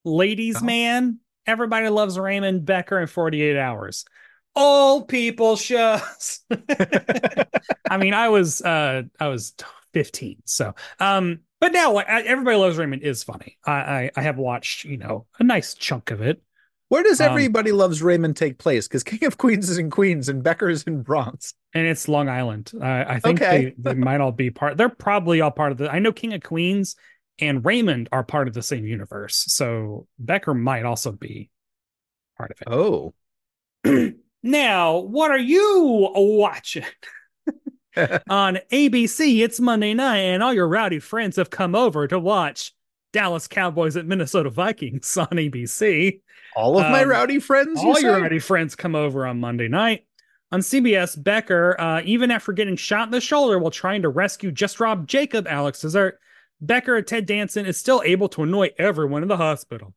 Ladies' oh. Man, Everybody Loves Raymond, Becker, and forty-eight hours. Old people shows. I mean, I was uh, I was fifteen, so. Um, but now, like, Everybody Loves Raymond is funny. I, I I have watched, you know, a nice chunk of it. Where does Everybody um, Loves Raymond take place? Because King of Queens is in Queens and Becker is in Bronx. And it's Long Island. Uh, I think okay. they, they might all be part. They're probably all part of the. I know King of Queens and Raymond are part of the same universe, so Becker might also be part of it. Oh. Now, what are you watching? On A B C, it's Monday night, and all your rowdy friends have come over to watch Dallas Cowboys at Minnesota Vikings on A B C. All of um, my rowdy friends? All you your say? Rowdy friends come over on Monday night. On C B S, Becker, uh, even after getting shot in the shoulder while trying to rescue Just Rob Jacob, Alex Dessert, Becker, Ted Danson is still able to annoy everyone in the hospital.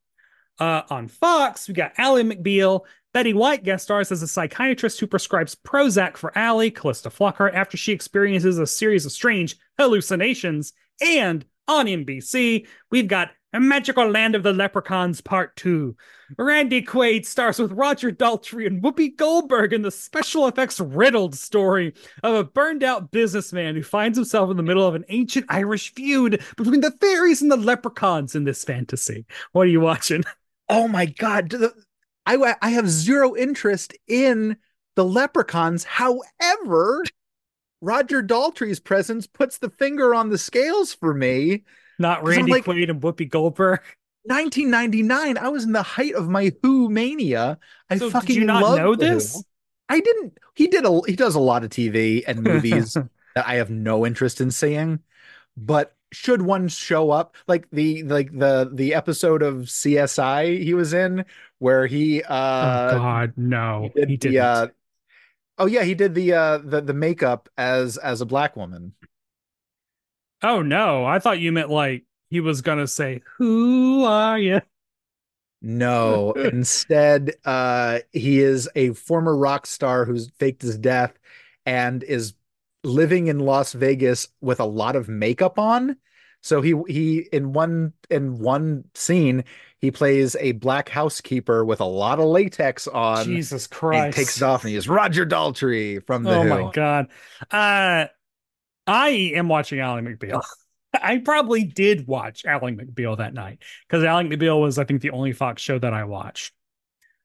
Uh, on Fox, we got Ally McBeal. Betty White guest stars as a psychiatrist who prescribes Prozac for Ally, Callista Flockhart, after she experiences a series of strange hallucinations. And on N B C, we've got A Magical Land of the Leprechauns Part two. Randy Quaid stars with Roger Daltrey and Whoopi Goldberg in the special effects riddled story of a burned out businessman who finds himself in the middle of an ancient Irish feud between the fairies and the leprechauns in this fantasy. What are you watching? Oh my God. I, I have zero interest in the leprechauns. However, Roger Daltrey's presence puts the finger on the scales for me. Not Randy like, Quaid and Whoopi Goldberg. nineteen ninety-nine, I was in the height of my Who mania. I so fucking did you not know this? Who. I didn't. He did. A, he does a lot of T V and movies that I have no interest in seeing. But should one show up, like the like the the episode of C S I he was in where he uh oh God no he, did he didn't the, uh, oh yeah he did the uh the the makeup as as a black woman. Oh no, I thought you meant like he was gonna say, "Who are you?" No, instead, uh, he is a former rock star who's faked his death and is living in Las Vegas with a lot of makeup on. So he he in one in one scene he plays a black housekeeper with a lot of latex on. Jesus Christ! And takes it off and he is Roger Daltrey from the. Oh Who. My God! Uh, I am watching Ally McBeal. I probably did watch Ally McBeal that night because Ally McBeal was, I think, the only Fox show that I watched.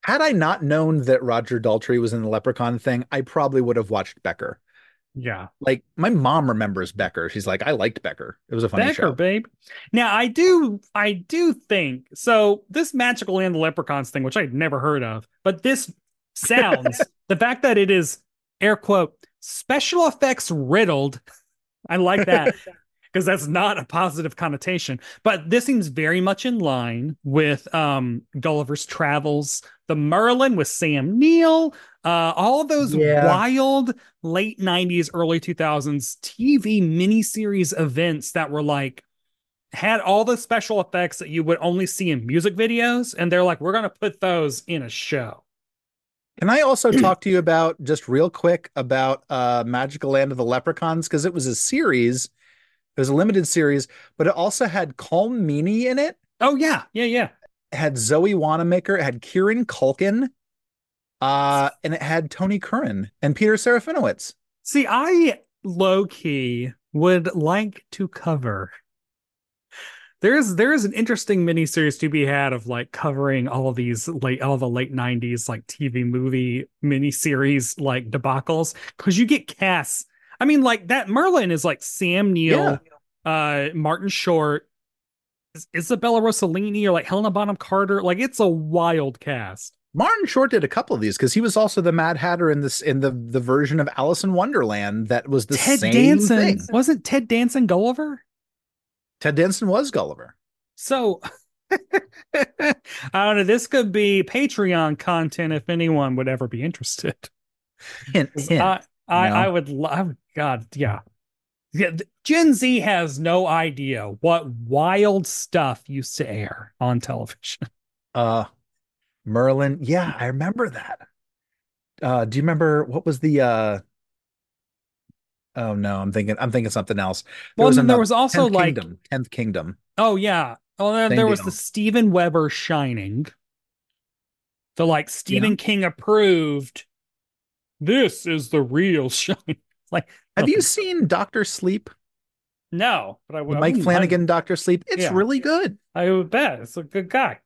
Had I not known that Roger Daltrey was in the Leprechaun thing, I probably would have watched Becker. Yeah. Like, my mom remembers Becker. She's like, I liked Becker. It was a funny Becker, show. Becker, babe. Now, I do, I do think, so this Magical Land of the Leprechauns thing, which I had never heard of, but this sounds, the fact that it is, air quote, special effects riddled. I like that. Because that's not a positive connotation. But this seems very much in line with um, Gulliver's Travels, the Merlin with Sam Neill, uh, all of those yeah. wild late nineties, early two thousands T V miniseries events that were like, had all the special effects that you would only see in music videos. And they're like, we're going to put those in a show. Can I also talk to you about, just real quick, about uh, Magical Land of the Leprechauns? Because it was a series. It was a limited series, but it also had Colm Meaney in it. Oh, yeah. Yeah, yeah. It had Zoe Wanamaker. It had Kieran Culkin. Uh, and it had Tony Curran and Peter Serafinowicz. See, I low-key would like to cover. There's there's an interesting miniseries to be had of like covering all of these late all the late nineties like T V movie miniseries like debacles, because you get casts. I mean, like, that Merlin is like Sam Neill, yeah. uh, Martin Short, Isabella Rossellini, or like Helena Bonham Carter. Like, it's a wild cast. Martin Short did a couple of these because he was also the Mad Hatter in this in the the version of Alice in Wonderland that was the Ted same Danson. Thing. Wasn't Ted Danson Gulliver? Ted Danson was Gulliver. So I don't know. This could be Patreon content if anyone would ever be interested. Hint, hint. I, I, no. I would love. God, yeah. yeah. Gen Z has no idea what wild stuff used to air on television. Uh, Merlin. Yeah, I remember that. Uh, do you remember what was the? Uh... Oh no, I'm thinking. I'm thinking something else. There well, was there was also tenth like Kingdom, Tenth Kingdom. Oh yeah. Oh, there, there was the Steven Weber Shining. The like Stephen yeah. King approved. This is the real show. Like, have you seen Doctor Sleep? No, but I would. Mike Flanagan, I, Doctor Sleep. It's yeah. really good. I would bet it's a good guy.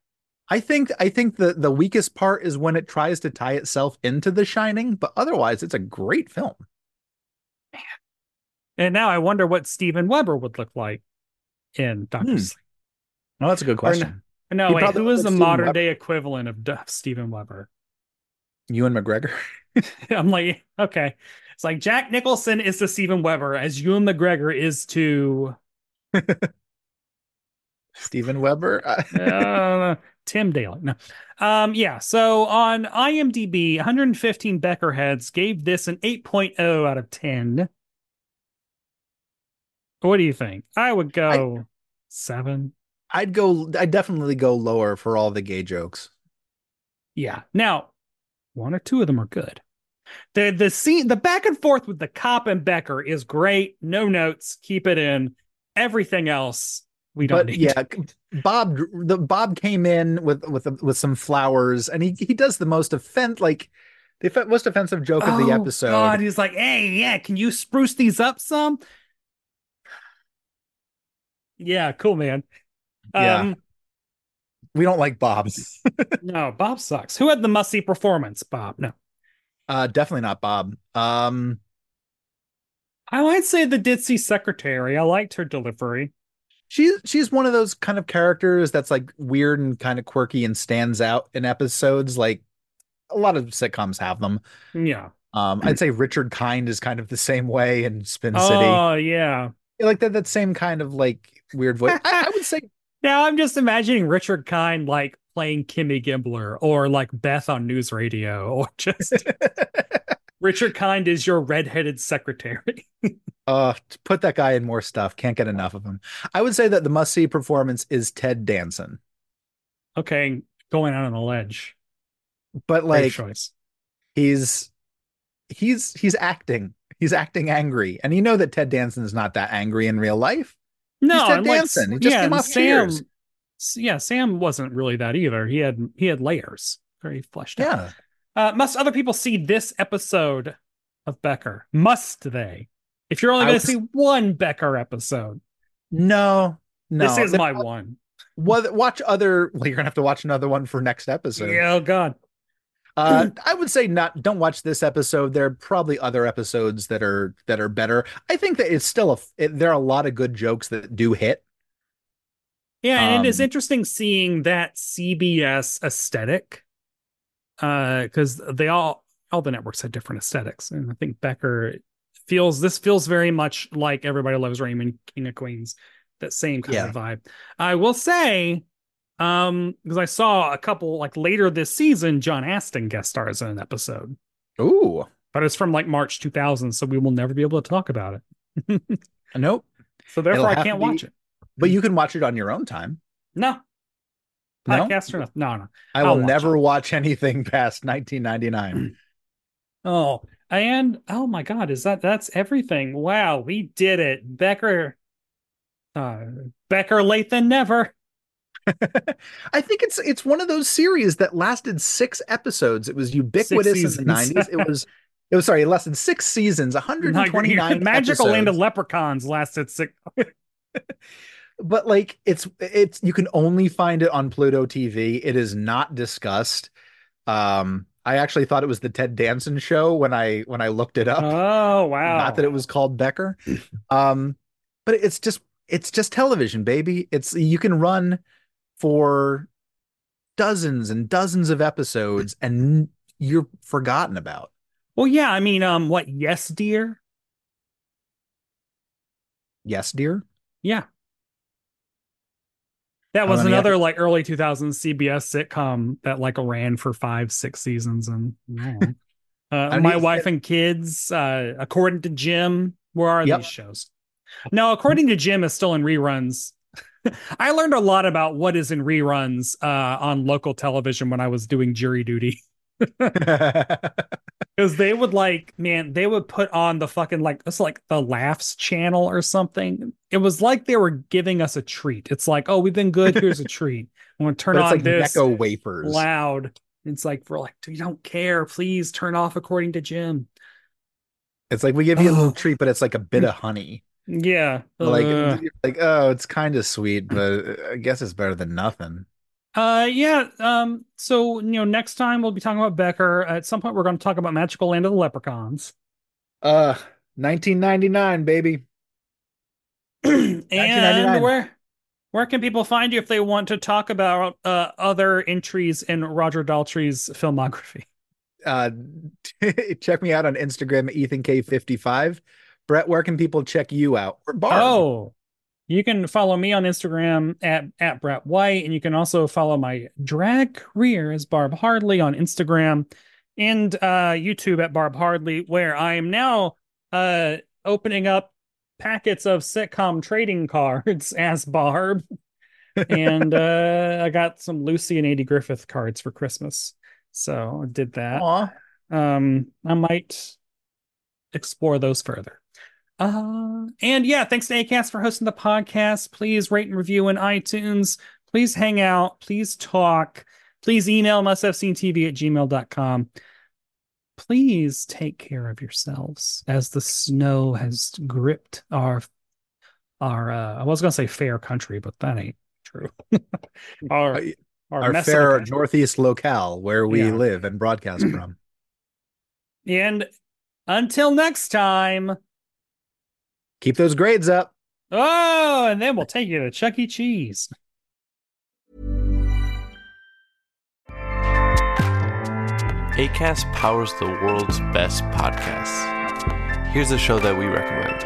I think. I think the the weakest part is when it tries to tie itself into The Shining, but otherwise, it's a great film. Man. And now I wonder what Steven Weber would look like in Doctor hmm. Sleep. Well, that's a good question. Or no, no wait, who is the Steven modern Weber. Day equivalent of D- Steven Weber? Ewan McGregor. I'm like, okay. It's like Jack Nicholson is to Steven Weber as Ewan McGregor is to Steven Weber. uh, Tim Daly. No. Um, yeah. So on IMDb, one hundred fifteen Becker heads gave this an eight point oh out of ten. What do you think? I would go I, seven. I'd go. I'd definitely go lower for all the gay jokes. Yeah. Now, one or two of them are good. The the scene, the back and forth with the cop and Becker is great. No notes. Keep it in. Everything else we don't but, need. Yeah, Bob the Bob came in with with with some flowers, and he he does the most offense like the most offensive joke oh, of the episode. God, he's like, "Hey, yeah, can you spruce these up some?" Yeah, cool, man. Yeah. Um, We don't like Bob. No, Bob sucks. Who had the must-see performance? Bob, no. Uh, definitely not Bob. Um, I might say the ditzy secretary. I liked her delivery. She's she's one of those kind of characters that's like weird and kind of quirky and stands out in episodes. Like a lot of sitcoms have them. Yeah. Um, I'd say Richard Kind is kind of the same way in Spin City. Oh yeah. yeah like that that same kind of like weird voice. I, I would say now I'm just imagining Richard Kind like playing Kimmy Gibbler or like Beth on News Radio, or just Richard Kind is your redheaded secretary. Uh, put that guy in more stuff. Can't get enough of him. I would say that the must-see performance is Ted Danson. Okay, going out on a ledge. But like, he's he's he's acting. He's acting angry, and you know that Ted Danson is not that angry in real life. No, he's Ted Danson. Like, he just yeah, came off Sam, Cheers. Yeah, Sam wasn't really that either. He had he had layers, very fleshed out. Yeah. Uh, must other people see this episode of Becker? Must they? If you're only going to see one Becker episode. No, no. This is my one. Watch other, well, you're going to have to watch another one for next episode. Yeah, oh God. Uh, I would say not, don't watch this episode. There are probably other episodes that are, that are better. I think that it's still, a. It, there are a lot of good jokes that do hit. Yeah, and um, it is interesting seeing that C B S aesthetic. Uh, because they all, all the networks had different aesthetics. And I think Becker... Feels this feels very much like Everybody Loves Raymond, King of Queens, that same kind yeah. of vibe. I will say, um, because I saw a couple like later this season, John Astin guest stars in an episode. Ooh, but it's from like March two thousand, so we will never be able to talk about it. Nope. So therefore, It'll I can't watch be... it. But you can watch it on your own time. No. No. Podcast or nothing. No, no. I I'll will watch never it. watch anything past nineteen ninety nine. Oh. And oh my God, is that that's everything? Wow, we did it, Becker. Uh, Becker late than never. I think it's it's one of those series that lasted six episodes. It was ubiquitous in the nineties. It was it was sorry, it lasted six seasons, one hundred twenty-nine. Magical Land of Leprechauns lasted six. But like it's it's you can only find it on Pluto T V. It is not discussed. Um. I actually thought it was the Ted Danson show when I when I looked it up. Oh, wow. Not that it was called Becker. Um, but it's just it's just television, baby. It's you can run for dozens and dozens of episodes and you're forgotten about. Well, yeah, I mean, um, what? Yes, Dear. Yes, Dear. Yeah. That was another like early two thousands C B S sitcom that like ran for five, six seasons. And uh, My Wife and Kids, uh, According to Jim, where are yep. these shows? No, According to Jim is still in reruns. I learned a lot about what is in reruns uh, on local television when I was doing jury duty. Because they would like, man, they would put on the fucking like it's like the Laughs channel or something. It was like they were giving us a treat. It's like, oh, we've been good. Here's a treat. I'm gonna turn on like this Necco wafers loud. It's like we're like, we don't care. Please turn off According to Jim. It's like we give you oh. a little treat, but it's like a bit of honey. Yeah, like uh. like oh, it's kind of sweet, but I guess it's better than nothing. Uh, yeah. Um, so, you know, next time we'll be talking about Becker. At some point, we're going to talk about Magical Land of the Leprechauns. Uh, nineteen ninety-nine, baby. And where, where can people find you if they want to talk about uh, other entries in Roger Daltrey's filmography? Uh, check me out on Instagram, Ethan K fifty-five. Brett, where can people check you out? Or Barb? Oh. You can follow me on Instagram at, at Brett White, and you can also follow my drag career as Barb Hardley on Instagram and uh, YouTube at Barb Hardley, where I am now uh, opening up packets of sitcom trading cards as Barb. And uh, I got some Lucy and Andy Griffith cards for Christmas. So I did that. Aww. Um, I might explore those further. Uh, and yeah, thanks to Acast for hosting the podcast. Please rate and review in iTunes. Please hang out. Please talk. Please email must have seen T V at gmail dot com. Please take care of yourselves as the snow has gripped our, our, uh, I was going to say fair country, but that ain't true. our, our, our fair Northeast locale where we yeah. live and broadcast from. And until next time, keep those grades up. Oh, and then we'll take you to Chuck E. Cheese. Acast powers the world's best podcasts. Here's a show that we recommend.